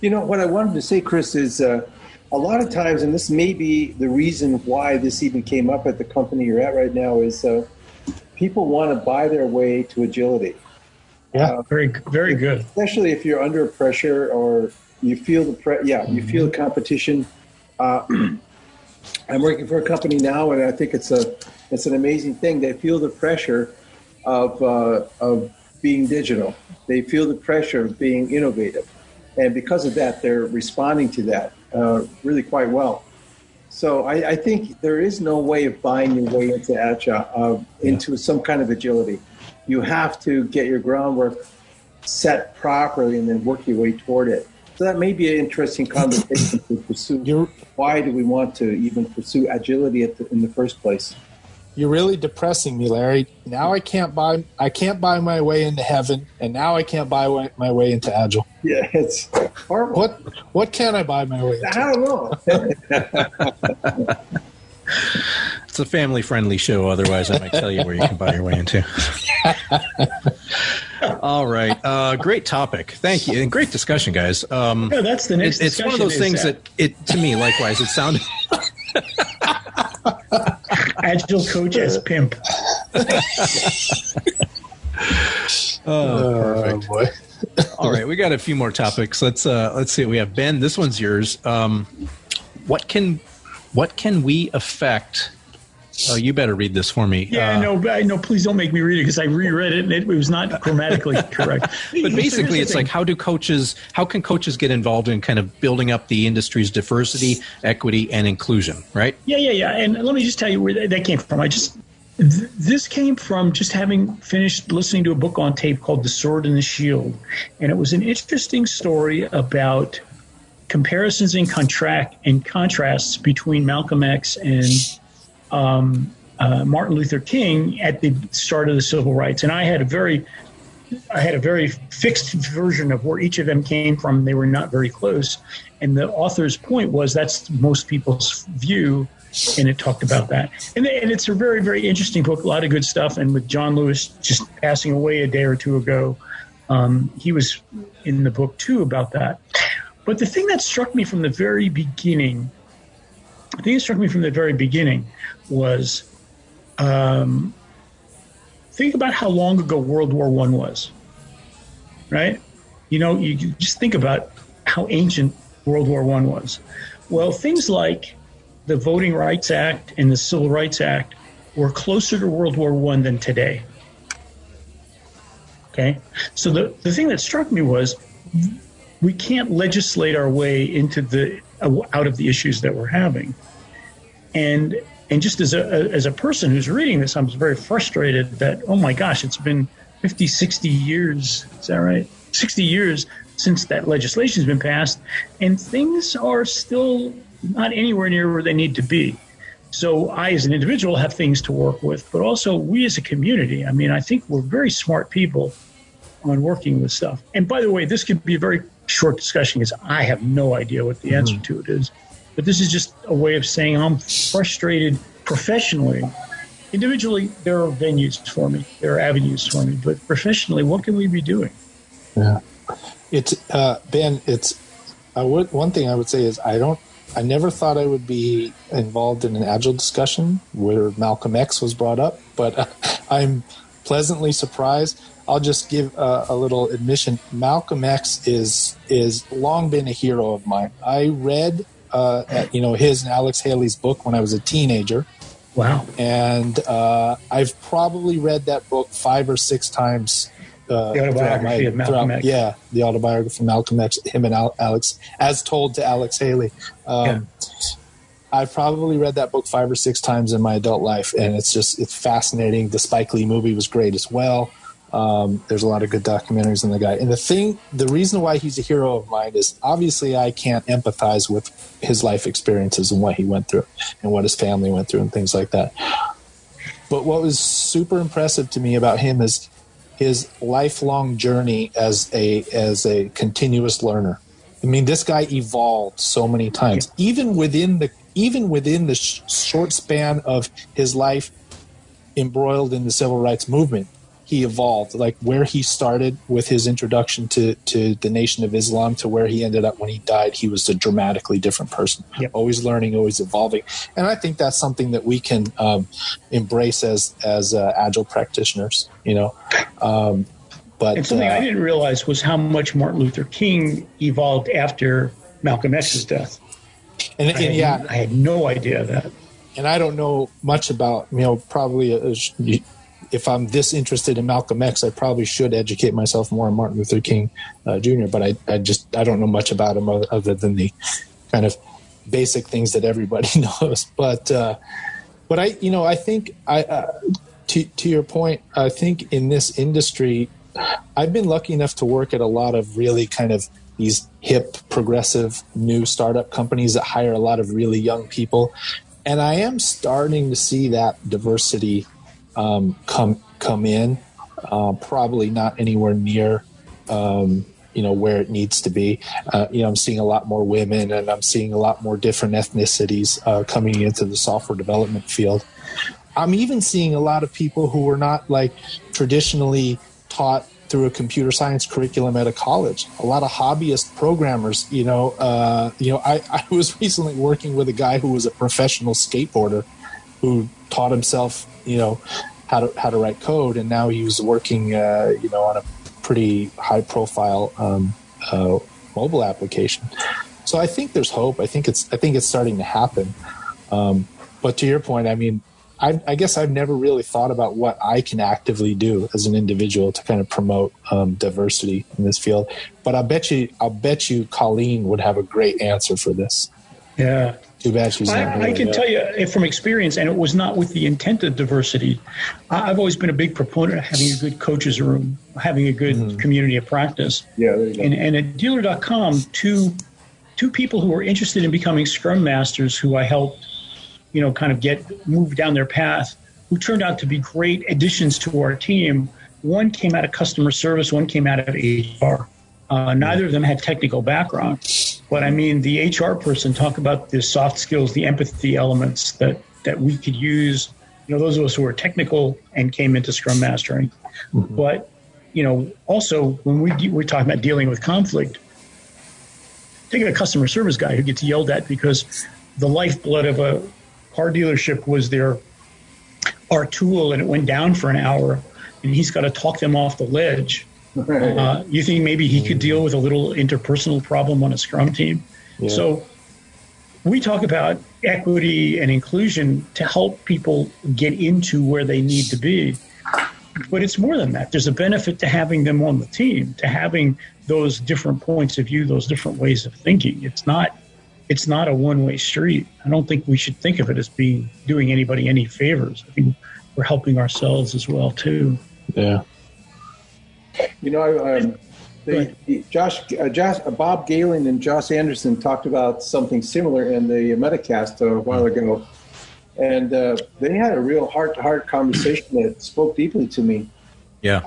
You know, what I wanted to say, Chris, is a lot of times, and this may be the reason why this even came up at the company you're at right now, is people want to buy their way to agility. Yeah, very good. Especially if you're under pressure or you feel the you feel the competition. I'm working for a company now, and I think it's an amazing thing. They feel the pressure of being digital. They feel the pressure of being innovative, and because of that, they're responding to that really quite well. So I think there is no way of buying your way into agile, into some kind of agility. You have to get your groundwork set properly and then work your way toward it. So that may be an interesting conversation to pursue. Why do we want to even pursue agility in the first place? You're really depressing me, Larry. Now I can't buy my way into heaven, and now I can't buy my way into agile. Yeah, it's horrible. What can I buy my way into? I don't know. It's a family-friendly show. Otherwise, I might tell you where you can buy your way into. All right. Great topic. Thank you. And great discussion, guys. No, that's the next It's one of those things that, to me, likewise, it sounded... Agile coach as pimp. Perfect. Boy. All right. We got a few more topics. Let's see what we have. Ben, this one's yours. What can we affect... Oh, you better read this for me. Yeah, no, please don't make me read it because I reread it and it was not grammatically correct. But basically, it's like how can coaches get involved in kind of building up the industry's diversity, equity, and inclusion, right? Yeah. And let me just tell you where that came from. This came from just having finished listening to a book on tape called The Sword and the Shield. And it was an interesting story about comparisons and contrasts between Malcolm X and Martin Luther King at the start of the civil rights, and I had a very fixed version of where each of them came from. They were not very close, and the author's point was that's most people's view, and it talked about that. And it's a very, very interesting book, a lot of good stuff. And with John Lewis just passing away a day or two ago, he was in the book too about that. But the thing that struck me from the very beginning. was think about how long ago World War I was, right? You know, you just think about how ancient World War I was. Well, things like the Voting Rights Act and the Civil Rights Act were closer to World War I than today. Okay? So the thing that struck me was we can't legislate our way out of the issues that we're having. And just as a person who's reading this, I'm very frustrated that, oh my gosh, it's been 50, 60 years, is that right? 60 years since that legislation has been passed, and things are still not anywhere near where they need to be. So I, as an individual, have things to work with, but also we as a community. I mean, I think we're very smart people on working with stuff. And by the way, this could be a very short discussion because I have no idea what the answer to it is. But this is just a way of saying I'm frustrated professionally. Individually, there are venues for me. There are avenues for me. But professionally, what can we be doing? Yeah. One thing I would say is I never thought I would be involved in an agile discussion where Malcolm X was brought up, but I'm pleasantly surprised. I'll just give a little admission. Malcolm X is long been a hero of mine. I read his and Alex Haley's book when I was a teenager. Wow. And I've probably read that book 5 or 6 times. The autobiography of Malcolm X. Yeah, the autobiography of Malcolm X, him and Alex, as told to Alex Haley. I've probably read that book 5 or 6 times in my adult life, and it's fascinating. The Spike Lee movie was great as well. There's a lot of good documentaries on the guy. And the reason why he's a hero of mine is obviously I can't empathize with his life experiences and what he went through and what his family went through and things like that. But what was super impressive to me about him is his lifelong journey as a continuous learner. I mean, this guy evolved so many times, even within the short span of his life embroiled in the civil rights movement. he evolved, like where he started with his introduction to the Nation of Islam to where he ended up when he died. He was a dramatically different person, yep. Always learning, always evolving. And I think that's something that we can embrace as Agile practitioners, you know. But something I didn't realize was how much Martin Luther King evolved after Malcolm X's death. And I had no idea of that. And I don't know much about, you know, probably if I'm this interested in Malcolm X, I probably should educate myself more on Martin Luther King Jr., but I don't know much about him other than the kind of basic things that everybody knows. But I think, to your point, I think in this industry, I've been lucky enough to work at a lot of really kind of these hip, progressive, new startup companies that hire a lot of really young people. And I am starting to see that diversity come in, probably not anywhere near, where it needs to be. I'm seeing a lot more women, and I'm seeing a lot more different ethnicities coming into the software development field. I'm even seeing a lot of people who were not like traditionally taught through a computer science curriculum at a college. A lot of hobbyist programmers, I was recently working with a guy who was a professional skateboarder who taught himself, how to write code, and now he was working, on a pretty high-profile mobile application. So I think there's hope. I think it's starting to happen. But to your point, I mean, I guess I've never really thought about what I can actively do as an individual to kind of promote diversity in this field. But I bet you, Colleen would have a great answer for this. Yeah. I can tell you from experience, and it was not with the intent of diversity. I've always been a big proponent of having a good coaches room, having a good community of practice. Yeah, there you go. And at Dealer.com, two people who were interested in becoming Scrum Masters, who I helped, kind of get moved down their path, who turned out to be great additions to our team. One came out of customer service, one came out of HR. Neither of them had technical background, but I mean, the HR person, talk about the soft skills, the empathy elements that we could use, those of us who are technical and came into Scrum Mastering. Mm-hmm. But, also when we're talking about dealing with conflict, think of a customer service guy who gets yelled at because the lifeblood of a car dealership was our tool, and it went down for an hour, and he's got to talk them off the ledge. You think maybe he could deal with a little interpersonal problem on a Scrum team? Yeah. So we talk about equity and inclusion to help people get into where they need to be. But it's more than that. There's a benefit to having them on the team, to having those different points of view, those different ways of thinking. It's not a one-way street. I don't think we should think of it as doing anybody any favors. I think we're helping ourselves as well, too. Yeah. Bob Galen and Josh Anderson talked about something similar in the Metacast a while ago, and they had a real heart-to-heart conversation that spoke deeply to me. Yeah.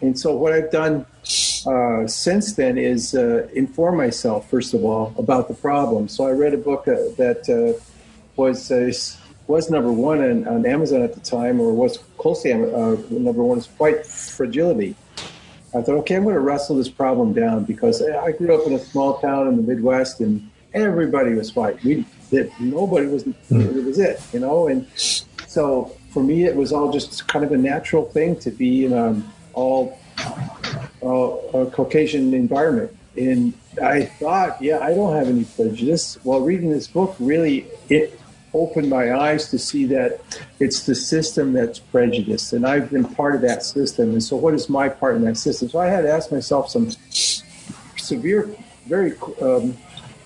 And so what I've done since then is inform myself, first of all, about the problem. So I read a book that was number one on Amazon at the time, or was close to number one, is White Fragility. I thought, okay, I'm going to wrestle this problem down, because I grew up in a small town in the Midwest, and everybody was white. Nobody was. It was it, And so for me, it was all just kind of a natural thing to be in a Caucasian environment. And I thought, I don't have any prejudice. Well, reading this book really it opened my eyes to see that it's the system that's prejudiced, and I've been part of that system. And so what is my part in that system? So I had to ask myself some severe, very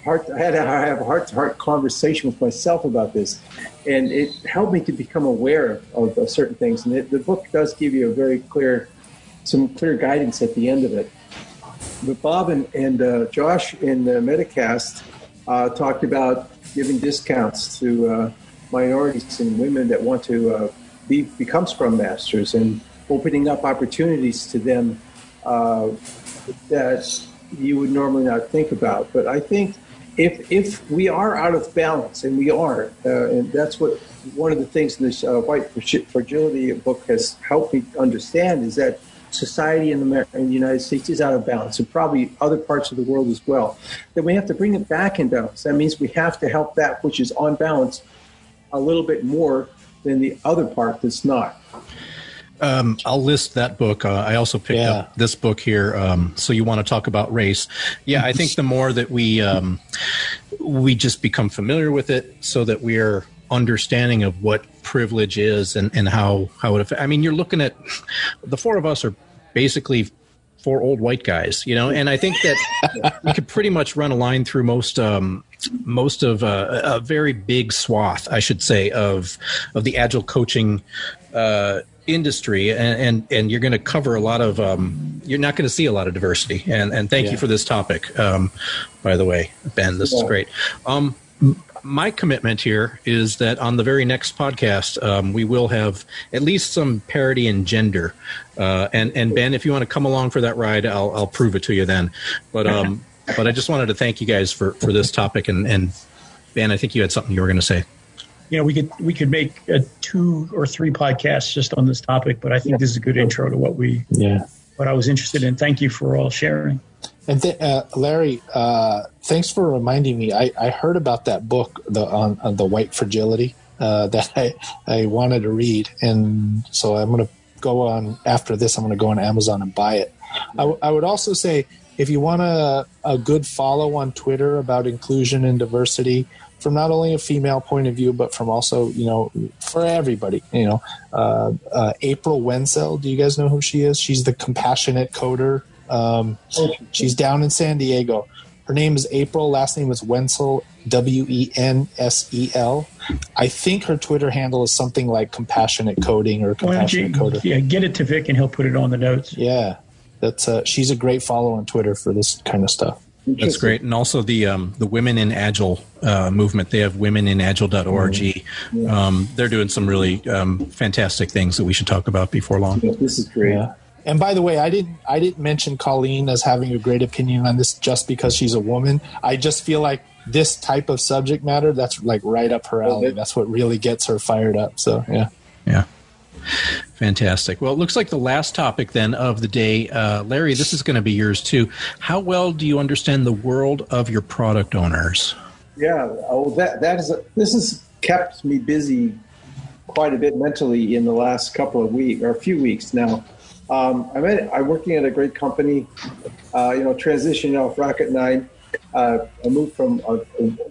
hard, I had to have a heart-to-heart conversation with myself about this. And it helped me to become aware of certain things. And the book does give you some clear guidance at the end of it. But Bob and Josh in the Metacast talked about giving discounts to minorities and women that want to become Scrum Masters, and opening up opportunities to them that you would normally not think about. But I think if we are out of balance, and we are, and that's what one of the things this White Fragility book has helped me understand, is that society in the United States is out of balance, and probably other parts of the world as well, then we have to bring it back in balance. That means we have to help that which is on balance a little bit more than the other part that's not. I'll list that book. I also picked up this book here. So you want to talk about race. Yeah, I think the more that we just become familiar with it, so that we're understanding of what privilege is and how it affects. I mean, you're looking at the four of us are basically four old white guys, you know, and I think that we could pretty much run a line through most of a very big swath, I should say, of the agile coaching industry, and you're going to cover a lot of you're not going to see a lot of diversity, and thank you for this topic, by the way, Ben. This is great. My commitment here is that on the very next podcast, we will have at least some parity in gender. And Ben, if you want to come along for that ride, I'll prove it to you then. But but I just wanted to thank you guys for this topic. And Ben, I think you had something you were going to say. Yeah, we could make 2 or 3 podcasts just on this topic, but I think this is a good intro to what I was interested in. Thank you for all sharing. And Larry, thanks for reminding me. I heard about that book on the White Fragility that I wanted to read. And so I'm going to go on after this. I'm going to go on Amazon and buy it. I would also say, if you want a good follow on Twitter about inclusion and diversity from not only a female point of view, but from also, you know, for everybody, you know, April Wensel, do you guys know who she is? She's the compassionate coder. She's down in San Diego. Her name is April. Last name is Wensel, Wensel. I think her Twitter handle is something like compassionate coding or compassionate coder. Yeah, get it to Vic and he'll put it on the notes. Yeah, that's she's a great follow on Twitter for this kind of stuff. That's great. And also the Women in Agile movement. They have womeninagile.org. Mm-hmm. Yeah. They're doing some really fantastic things that we should talk about before long. Yeah, this is great. Yeah. And by the way, I didn't mention Colleen as having a great opinion on this just because she's a woman. I just feel like this type of subject matter, that's like right up her alley. That's what really gets her fired up. So, yeah. Yeah. Fantastic. Well, it looks like the last topic then of the day. Larry, this is going to be yours too. How well do you understand the world of your product owners? Yeah. Oh, this has kept me busy quite a bit mentally in the last couple of weeks or a few weeks now. I'm working at a great company, transitioning off Rocket Nine. I moved from a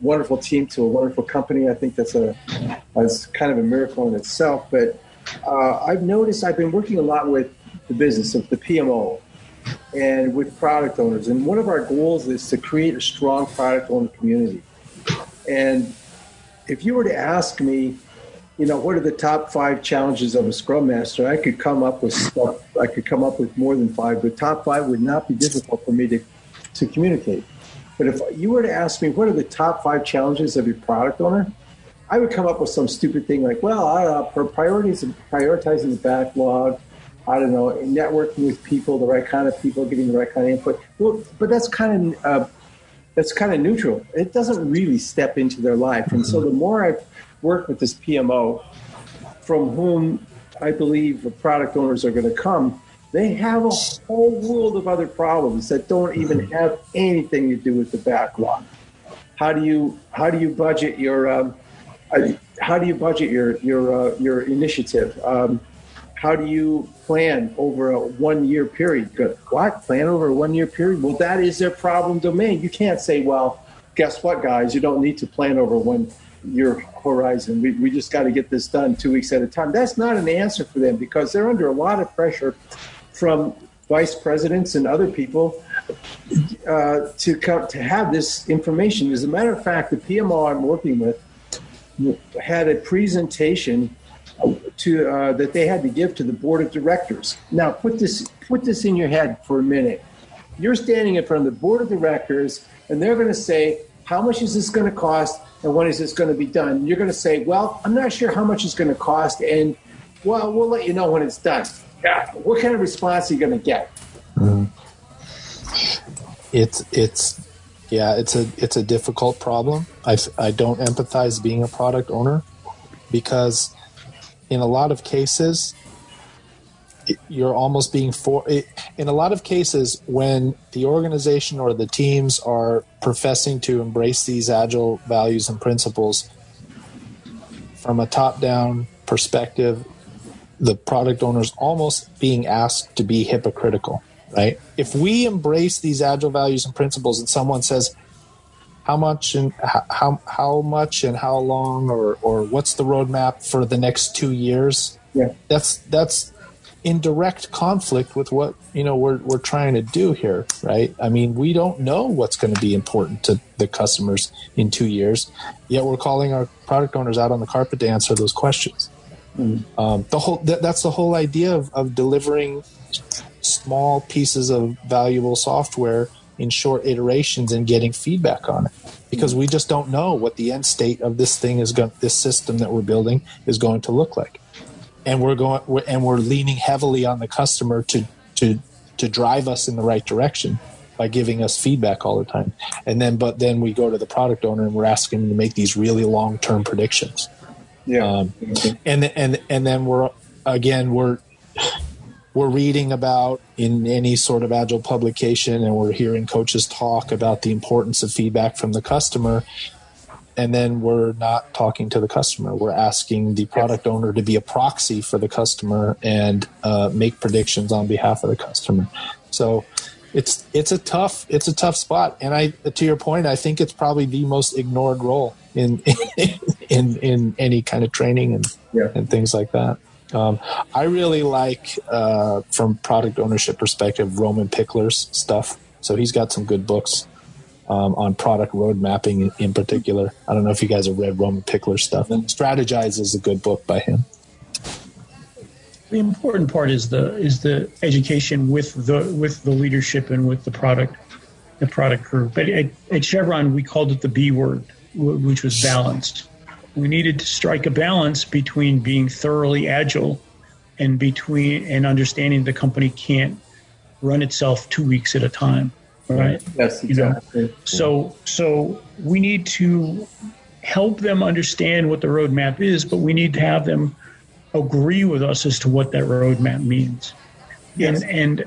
wonderful team to a wonderful company. I think that's kind of a miracle in itself. But I've noticed I've been working a lot with the business of the PMO and with product owners. And one of our goals is to create a strong product owner community. And if you were to ask me, you know, what are the top 5 challenges of a Scrum Master? I could come up with stuff. I could come up with more than 5, but top 5 would not be difficult for me to communicate. But if you were to ask me, what are the top 5 challenges of your product owner? I would come up with some stupid thing like, well, prioritizing the backlog, I don't know, networking with people, the right kind of people, getting the right kind of input. Well, but that's kind of neutral. It doesn't really step into their life. And so the more I work with this PMO, from whom I believe the product owners are going to come, they have a whole world of other problems that don't even have anything to do with the backlog. How do you budget your your initiative? How do you plan over a 1-year period? Good. What? Plan over a 1-year period? Well, that is their problem domain. You can't say, well, guess what, guys? You don't need to plan over 1 year horizon. We just got to get this done 2 weeks at a time. That's not an answer for them because they're under a lot of pressure from vice presidents and other people to have this information. As a matter of fact, the PMO I'm working with had a presentation to that they had to give to the board of directors. Now, put this in your head for a minute. You're standing in front of the board of directors, and they're going to say, how much is this going to cost? And when is this going to be done? You're going to say, well, I'm not sure how much it's going to cost, and, well, we'll let you know when it's done. Yeah. What kind of response are you going to get? Mm. It's Yeah, it's a difficult problem. I don't empathize being a product owner, because in a lot of cases, you're almost being in a lot of cases, when the organization or the teams are professing to embrace these agile values and principles from a top-down perspective, the product owner's almost being asked to be hypocritical, right? If we embrace these agile values and principles and someone says, how much and how long, or what's the roadmap for the next 2 years? Yeah. That's in direct conflict with what we're trying to do here, right? I mean, we don't know what's going to be important to the customers in 2 years, yet we're calling our product owners out on the carpet to answer those questions. Mm-hmm. That's the whole idea of delivering small pieces of valuable software in short iterations and getting feedback on it, because we just don't know what the end state of this thing is going, this system that we're building is going to look like. And we're leaning heavily on the customer to drive us in the right direction by giving us feedback all the time. But then we go to the product owner and we're asking them to make these really long-term predictions. Yeah. And then we're reading about in any sort of agile publication, and we're hearing coaches talk about the importance of feedback from the customer. And then we're not talking to the customer. We're asking the product owner to be a proxy for the customer and make predictions on behalf of the customer. So it's a tough spot. And to your point, I think it's probably the most ignored role in any kind of training and things like that. I really like from product ownership perspective Roman Pickler's stuff. So he's got some good books. On product road mapping in particular. I don't know if you guys have read Roman Pickler's stuff. And Strategize is a good book by him. The important part is the education with the leadership and with the product group. But at Chevron, we called it the B word, which was balanced. We needed to strike a balance between being thoroughly agile and understanding the company can't run itself 2 weeks at a time. Right. Yes, exactly. So we need to help them understand what the roadmap is, but we need to have them agree with us as to what that roadmap means. Yes. And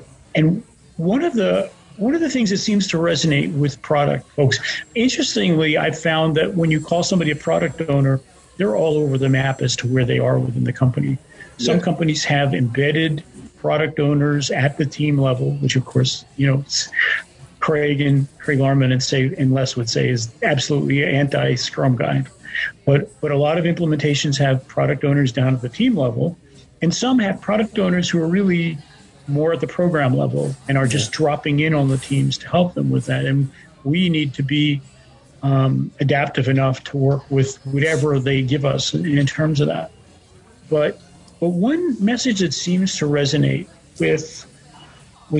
one of the things that seems to resonate with product folks, interestingly, I found that when you call somebody a product owner, they're all over the map as to where they are within the company. Some companies have embedded product owners at the team level, which of course, Craig Larman and Les would say is absolutely anti-Scrum guy. But a lot of implementations have product owners down at the team level, and some have product owners who are really more at the program level and are just dropping in on the teams to help them with that. And we need to be adaptive enough to work with whatever they give us in terms of that. But one message that seems to resonate with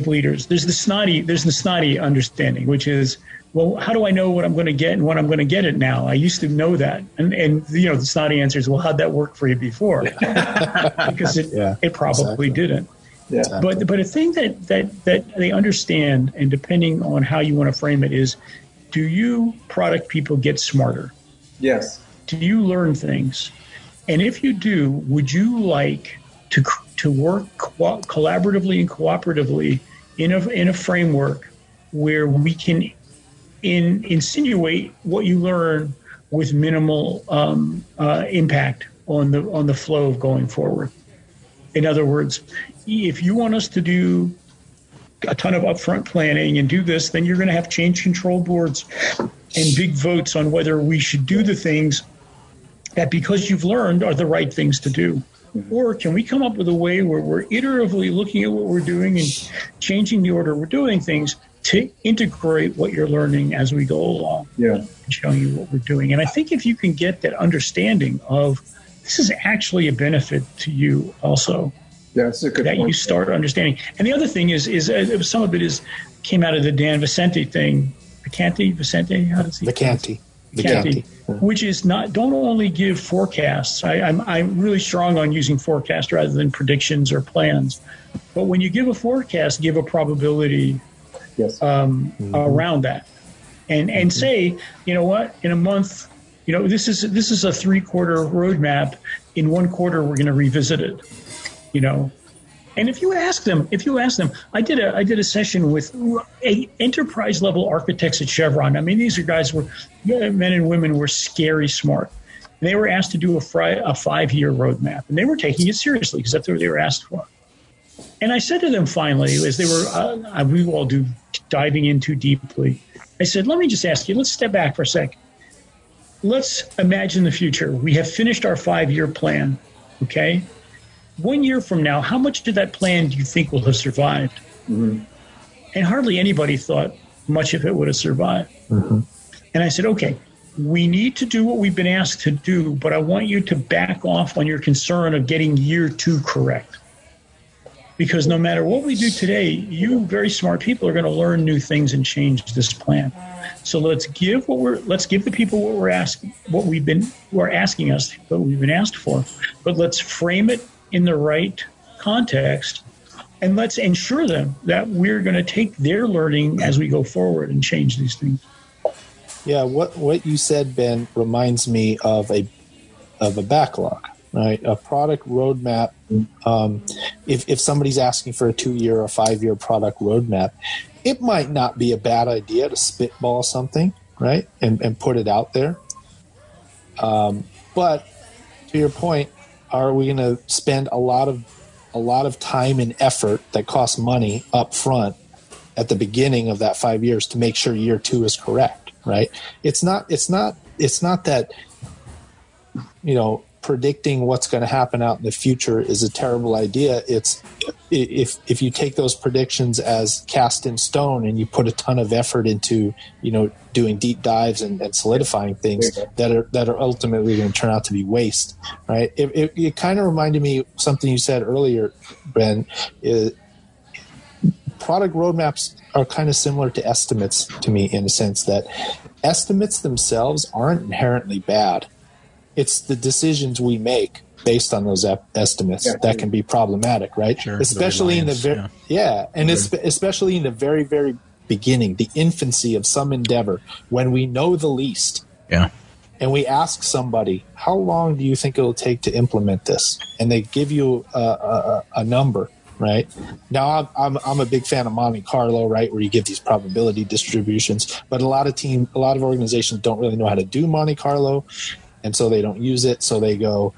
leaders, there's the snotty understanding, which is, well, how do I know what I'm going to get and when I'm going to get it now? I used to know that. And the snotty answer is, well, how'd that work for you before? Because it probably didn't. Yeah. But a thing that they understand, and depending on how you want to frame it, is, do you product people get smarter? Yes. Do you learn things? And if you do, would you like to work collaboratively and cooperatively in a framework where we can insinuate what you learn with minimal impact on the flow of going forward? In other words, if you want us to do a ton of upfront planning and do this, then you're going to have change control boards and big votes on whether we should do the things that, because you've learned, are the right things to do. Or can we come up with a way where we're iteratively looking at what we're doing and changing the order we're doing things to integrate what you're learning as we go along, and showing you what we're doing? And I think if you can get that understanding of, this is actually a benefit to you also, that's a good that point. You start understanding. And the other thing is some of it came out of the Dan Vicente thing. Vicente? How does he? Vicente. County, which is don't only give forecasts. I'm really strong on using forecasts rather than predictions or plans. But when you give a forecast, give a probability around that. and say, you know what, in a month, you know, this is a 3-quarter roadmap. In 1 quarter, we're going to revisit it, you know. And if you ask them, I did a session with enterprise level architects at Chevron. I mean, these are guys were men and women were scary smart. And they were asked to do a 5-year roadmap, and they were taking it seriously because that's what they were asked for. And I said to them finally, as they were, we all do diving in too deeply. I said, let me just ask you. Let's step back for a second. Let's imagine the future. We have finished our 5-year plan. Okay. 1 year from now, how much of that plan do you think will have survived? Mm-hmm. And hardly anybody thought much of it would have survived. Mm-hmm. And I said, okay, we need to do what we've been asked to do, but I want you to back off on your concern of getting year 2 correct. Because no matter what we do today, you very smart people are going to learn new things and change this plan. So let's give the people what we're asking, what we've been asked for, but let's frame it in the right context, and let's ensure them that we're going to take their learning as we go forward and change these things. Yeah, what you said, Ben, reminds me of a backlog, right? A product roadmap. If somebody's asking for a 2-year or 5-year product roadmap, it might not be a bad idea to spitball something, right, and put it out there. But to your point, are we going to spend a lot of time and effort that costs money up front at the beginning of that 5 years to make sure year 2 is correct, right? It's not that, you know, predicting what's going to happen out in the future is a terrible idea. It's if you take those predictions as cast in stone and you put a ton of effort into, you know, doing deep dives and solidifying things that are ultimately going to turn out to be waste, right? It kind of reminded me of something you said earlier, Ben. Product roadmaps are kind of similar to estimates to me, in a sense that estimates themselves aren't inherently bad. It's the decisions we make based on those estimates that can be problematic, right? Sure, especially especially in the very, very beginning, the infancy of some endeavor, when we know the least. Yeah. And we ask somebody, "How long do you think it will take to implement this?" And they give you a number, right? Now, I'm a big fan of Monte Carlo, right, where you give these probability distributions, but a lot of organizations don't really know how to do Monte Carlo. And so they don't use it. So they go,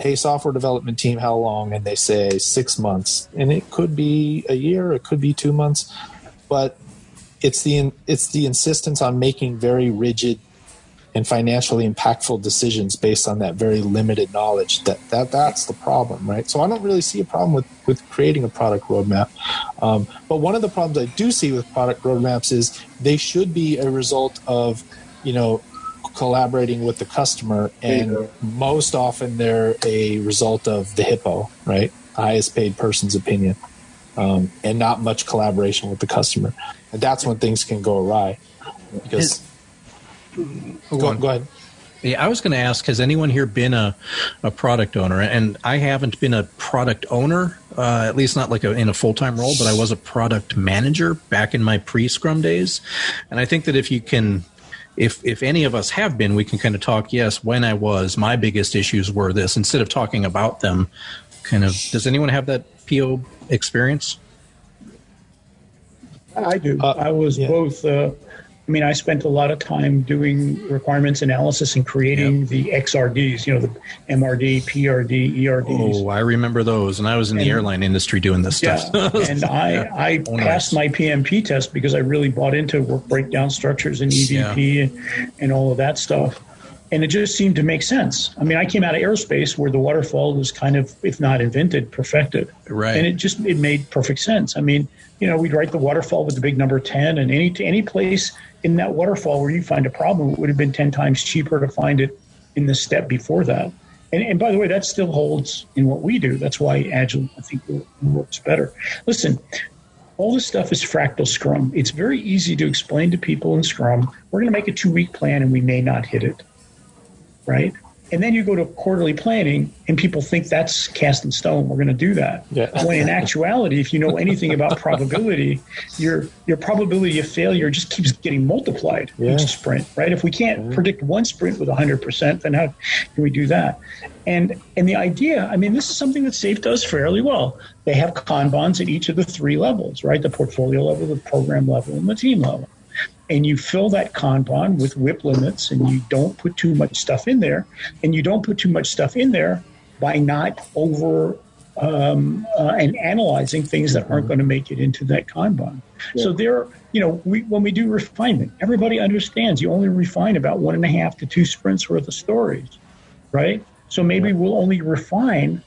hey, software development team, how long? And they say 6 months. And it could be a year. It could be 2 months. But it's the insistence on making very rigid and financially impactful decisions based on that very limited knowledge. That's the problem, right? So I don't really see a problem with creating a product roadmap. But one of the problems I do see with product roadmaps is they should be a result of, you know, collaborating with the customer, and most often they're a result of the HPO, right? Highest paid person's opinion, and not much collaboration with the customer. And that's when things can go awry. Because go ahead. Yeah, I was going to ask, has anyone here been a product owner? And I haven't been a product owner, at least not like in a full-time role, but I was a product manager back in my pre-Scrum days. And I think that if you can... If any of us have been, we can kind of talk, yes, when I was, my biggest issues were this, instead of talking about them. Kind of, does anyone have that PO experience? I do. I was both. I spent a lot of time doing requirements analysis and creating the XRDs, you know, the MRD, PRD, ERDs. Oh, I remember those. And I was in the airline industry doing this stuff. And I passed my PMP test because I really bought into work breakdown structures and EVP and all of that stuff. And it just seemed to make sense. I mean, I came out of aerospace where the waterfall was kind of, if not invented, perfected. Right. And it made perfect sense. I mean, you know, we'd write the waterfall with the big number 10, and any place in that waterfall where you find a problem, it would have been 10 times cheaper to find it in the step before that. And by the way, that still holds in what we do. That's why Agile, I think, works better. Listen, all this stuff is fractal Scrum. It's very easy to explain to people in Scrum, we're going to make a 2-week plan and we may not hit it, right? And then you go to quarterly planning, and people think that's cast in stone. We're going to do that. Yeah. When in actuality, if you know anything about probability, your probability of failure just keeps getting multiplied each sprint, right? If we can't predict one sprint with 100%, then how can we do that? And the idea, I mean, this is something that SAFe does fairly well. They have Kanbans at each of the three levels, right? The portfolio level, the program level, and the team level. And you fill that Kanban with WIP limits, and you don't put too much stuff in there. And you don't put too much stuff in there by not over and analyzing things that aren't going to make it into that Kanban. Yeah. So there, you know, when we do refinement, everybody understands you only refine about 1.5 to 2 sprints worth of stories, right? So maybe we'll only refine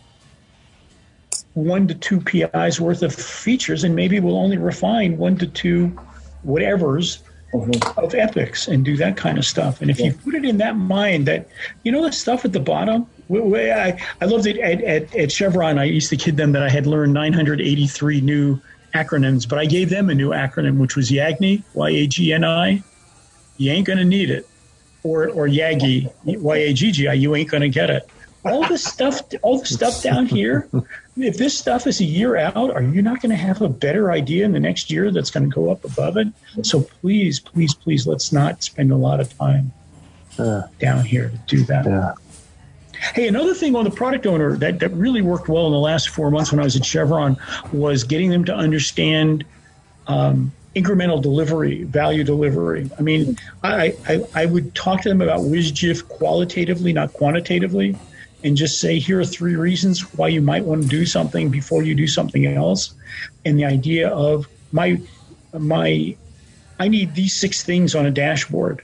1 to 2 PIs worth of features, and maybe we'll only refine 1 to 2 whatevers of epics and do that kind of stuff. And if you put it in that mind that, you know, the stuff at the bottom, I loved it at Chevron. I used to kid them that I had learned 983 new acronyms, but I gave them a new acronym, which was YAGNI, Y-A-G-N-I. You ain't going to need it. Or YAGI, Y-A-G-G-I, you ain't going to get it. All the stuff down here, if this stuff is a year out, are you not going to have a better idea in the next year that's going to go up above it? So please, please, please, let's not spend a lot of time down here to do that. Yeah. Hey, another thing on the product owner that really worked well in the last 4 months when I was at Chevron was getting them to understand incremental delivery, value delivery. I mean, I would talk to them about WSGIF qualitatively, not quantitatively. And just say, here are 3 reasons why you might want to do something before you do something else. And the idea of I need these 6 things on a dashboard.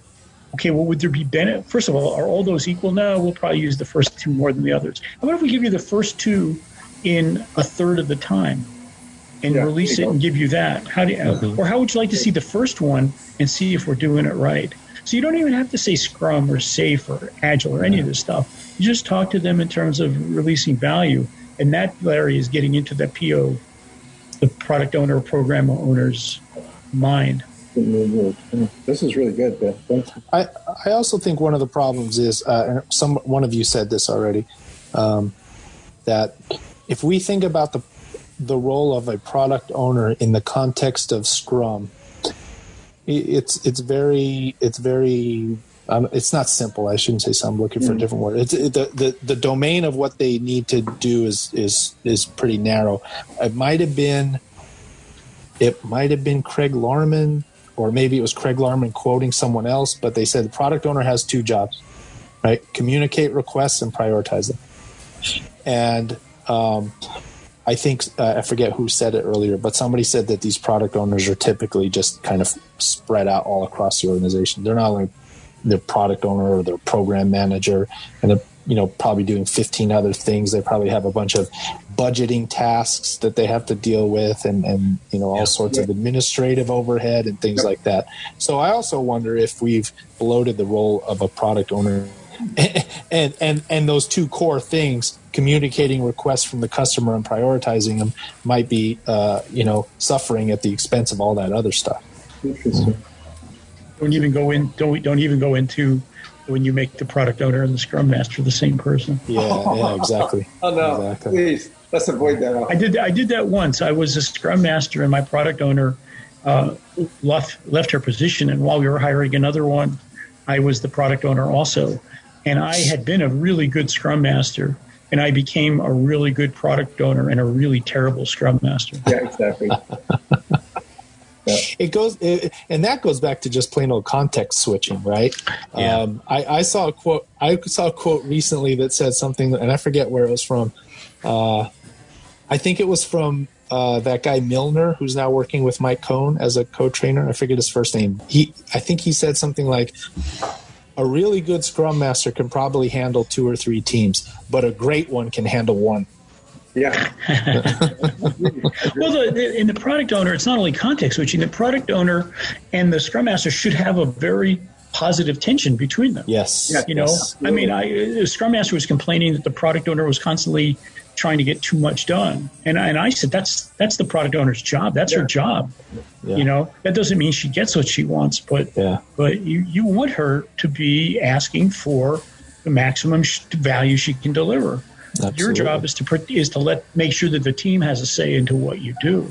Okay, well, would there be benefit? First of all, are all those equal? No, we'll probably use the first 2 more than the others. How about if we give you the first 2 in a third of the time and release it and give you that? How do you, or how would you like to see the first one and see if we're doing it right? So you don't even have to say Scrum or SAFe or Agile or any of this stuff. You just talk to them in terms of releasing value. And that, Larry, is getting into the PO, the product owner or program owner's mind. This is really good, Ben. Thanks. I also think one of the problems is, one of you said this already, that if we think about the role of a product owner in the context of Scrum, it's very it's not simple. I shouldn't say so. I'm looking for a different word. The domain of what they need to do is pretty narrow. It might have been Craig Larman, or maybe it was Craig Larman quoting someone else, but they said the product owner has 2 jobs, right? Communicate requests and prioritize them. And I think I forget who said it earlier, but somebody said that these product owners are typically just kind of spread out all across the organization. They're not like their product owner or their program manager, and they're, you know, probably doing 15 other things. They probably have a bunch of budgeting tasks that they have to deal with, and you know, all sorts of administrative overhead and things like that. So I also wonder if we've bloated the role of a product owner. And those 2 core things, communicating requests from the customer and prioritizing them, might be suffering at the expense of all that other stuff. Interesting. Don't even go into when you make the product owner and the Scrum Master the same person. Yeah, exactly. Oh no, exactly. Please, let's avoid that. I did that once. I was a Scrum Master, and my product owner left her position, and while we were hiring another one, I was the product owner also. And I had been a really good Scrum Master, and I became a really good product owner and a really terrible Scrum Master. Yeah, exactly. That goes back to just plain old context switching, right? Yeah. I saw a quote recently that said something, and I forget where it was from. I think it was from that guy Milner, who's now working with Mike Cohn as a co-trainer. I forget his first name. I think he said something like, a really good Scrum Master can probably handle 2 or 3 teams, but a great one can handle one. Yeah. Well, in the product owner, it's not only context switching. The product owner and the Scrum Master should have a very positive tension between them. Yes. You know, yes. I mean, the Scrum Master was complaining that the product owner was constantly trying to get too much done. And I said, that's the product owner's job. That's her job. Yeah. You know, that doesn't mean she gets what she wants, but you want her to be asking for the maximum value she can deliver. Absolutely. Your job is to make sure that the team has a say into what you do,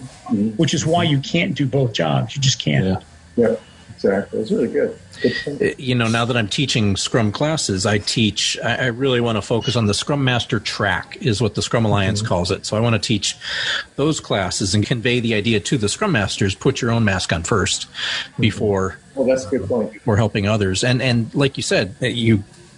which is why you can't do both jobs. You just can't. Yeah. Exactly. It's really good. You know, now that I'm teaching Scrum classes, I really want to focus on the Scrum Master track is what the Scrum Alliance calls it. So I want to teach those classes and convey the idea to the Scrum Masters, put your own mask on first before, well, that's a good point. Before helping others. And like you said,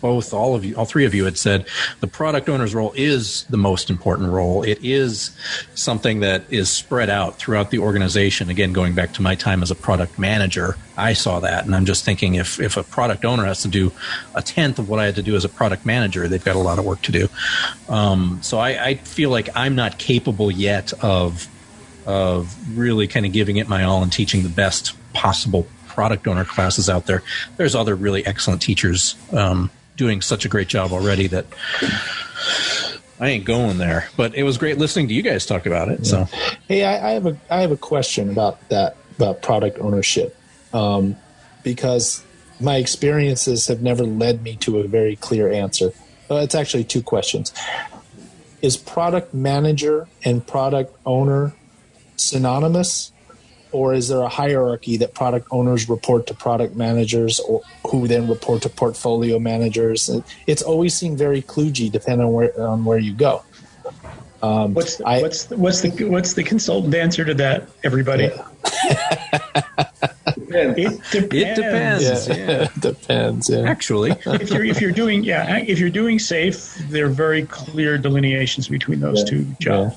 all three of you had said the product owner's role is the most important role. It is something that is spread out throughout the organization. Again, going back to my time as a product manager, I saw that. And I'm just thinking if a product owner has to do 1/10 of what I had to do as a product manager, they've got a lot of work to do. So I feel like I'm not capable yet of really kind of giving it my all and teaching the best possible product owner classes out there. There's other really excellent teachers doing such a great job already that I ain't going there. But it was great listening to you guys talk about it. Yeah. So, hey, I have a question about that, about product ownership, because my experiences have never led me to a very clear answer. Well, it's actually two questions. Is product manager and product owner synonymous? Or is there a hierarchy that product owners report to product managers, or who then report to portfolio managers? It's always seemed very kludgy, depending on where you go. What's the consultant answer to that, everybody? Yeah. It depends. Yeah. It depends. Yeah. Actually, if you're doing safe, there are very clear delineations between those two jobs.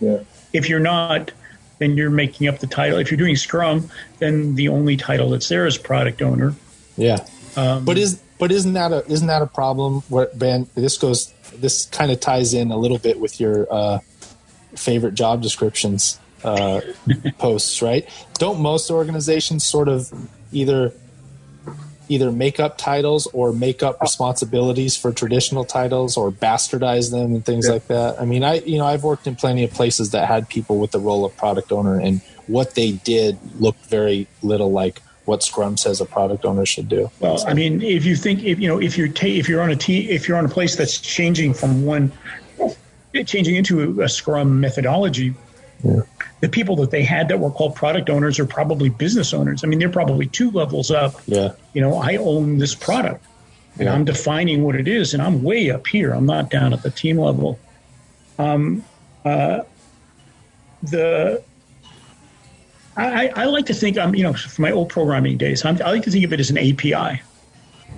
Yeah. Yeah. If you're not, then you're making up the title. If you're doing Scrum, then the only title that's there is product owner. Yeah, but isn't that a problem? What, Ben? This kind of ties in a little bit with your favorite job descriptions posts, right? Don't most organizations sort of either make up titles or make up responsibilities for traditional titles or bastardize them and things like that? I mean, I've worked in plenty of places that had people with the role of product owner, and what they did looked very little like what Scrum says a product owner should do. Well, I mean, if you're on a place that's changing into a Scrum methodology, the people that they had that were called product owners are probably business owners. I mean, they're probably two levels up. Yeah. You know, I own this product, and I'm defining what it is, and I'm way up here. I'm not down at the team level. I like to think from my old programming days, I like to think of it as an API,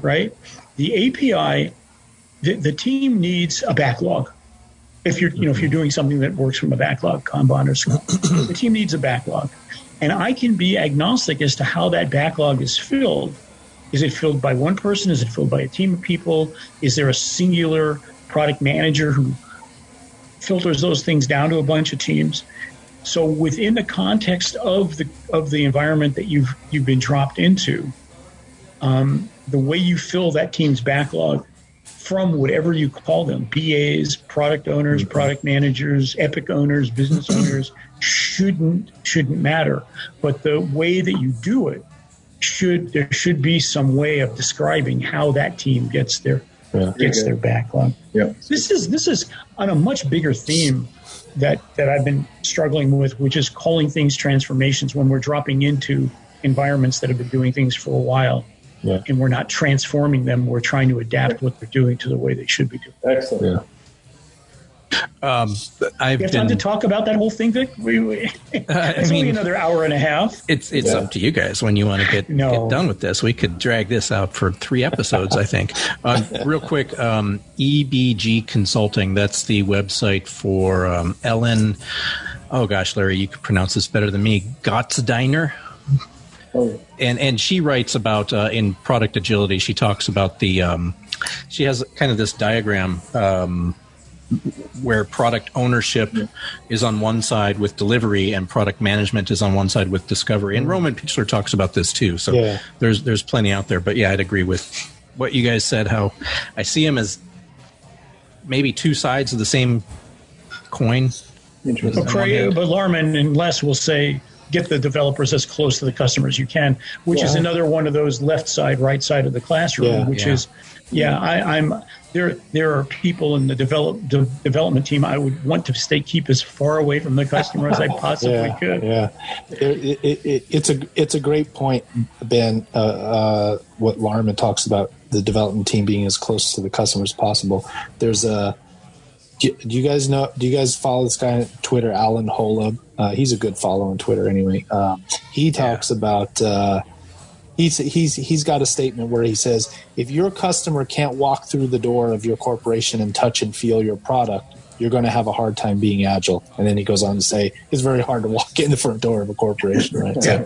right? The API, the team needs a backlog. If you're doing something that works from a backlog, Kanban or Scrum, the team needs a backlog. And I can be agnostic as to how that backlog is filled. Is it filled by one person? Is it filled by a team of people? Is there a singular product manager who filters those things down to a bunch of teams? So within the context of the environment that you've been dropped into, the way you fill that team's backlog from whatever you call them, BAs, product owners, product managers, epic owners, business owners, shouldn't matter. But the way that you do it, there should be some way of describing how that team gets their backlog. Yeah. This is on a much bigger theme that I've been struggling with, which is calling things transformations when we're dropping into environments that have been doing things for a while. Yeah. And we're not transforming them. We're trying to adapt what they're doing to the way they should be doing. Excellent. Yeah. Time to talk about that whole thing, Vic? It's only another hour and a half. It's up to you guys when you want to get done with this. We could drag this out for 3 episodes, I think. Real quick, EBG Consulting, that's the website for Ellen. Oh, gosh, Larry, you could pronounce this better than me. Gottsdiner. And she writes about in product agility. She talks about she has kind of this diagram where product ownership is on one side with delivery, and product management is on one side with discovery. And Roman Pichler talks about this too. So there's plenty out there. But yeah, I'd agree with what you guys said. How I see them as maybe two sides of the same coin. Interesting. But Larman and Les will say, get the developers as close to the customer as you can, which is another one of those left side, right side of the classroom, which is Yeah, I'm there. There are people in the development team I would want to keep as far away from the customer as I possibly could. Yeah, it's a great point, Ben. What Larman talks about, the development team being as close to the customer as possible. There's a. Do you guys know? Do you guys follow this guy on Twitter, Alan Holub? He's a good follow on Twitter, anyway. He talks about. He's got a statement where he says, if your customer can't walk through the door of your corporation and touch and feel your product, you're going to have a hard time being agile. And then he goes on to say, it's very hard to walk in the front door of a corporation, right? Yeah.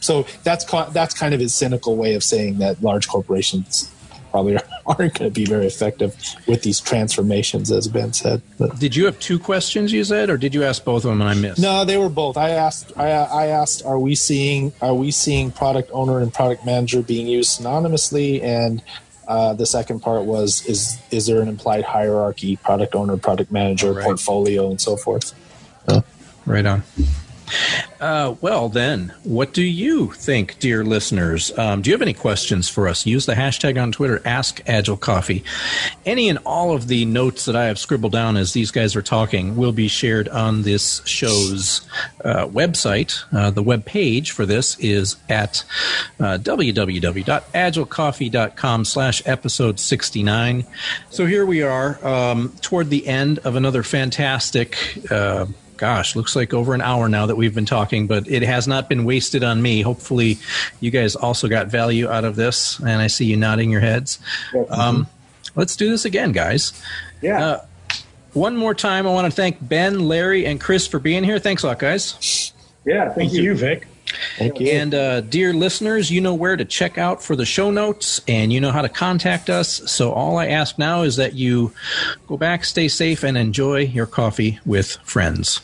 So that's kind of his cynical way of saying that large corporations probably aren't going to be very effective with these transformations, as Ben said. But, did you have two questions? You said, or did you ask both of them and I missed? No, they were both. I asked, are we seeing product owner and product manager being used synonymously? And the second part was, is there an implied hierarchy? Product owner, product manager, portfolio, and so forth. Right on. Well, then, what do you think, dear listeners? Do you have any questions for us? Use the hashtag on Twitter, AskAgileCoffee. Any and all of the notes that I have scribbled down as these guys are talking will be shared on this show's website. The web page for this is at www.agilecoffee.com/episode69. So here we are toward the end of another fantastic gosh, looks like over an hour now that we've been talking, but it has not been wasted on me. Hopefully you guys also got value out of this, and I see you nodding your heads. Let's do this again, guys. Yeah. One more time, I want to thank Ben, Larry, and Chris for being here. Thanks a lot, guys. Yeah, thank you, Vic. Thank you. And dear listeners, you know where to check out for the show notes, and you know how to contact us. So all I ask now is that you go back, stay safe, and enjoy your coffee with friends.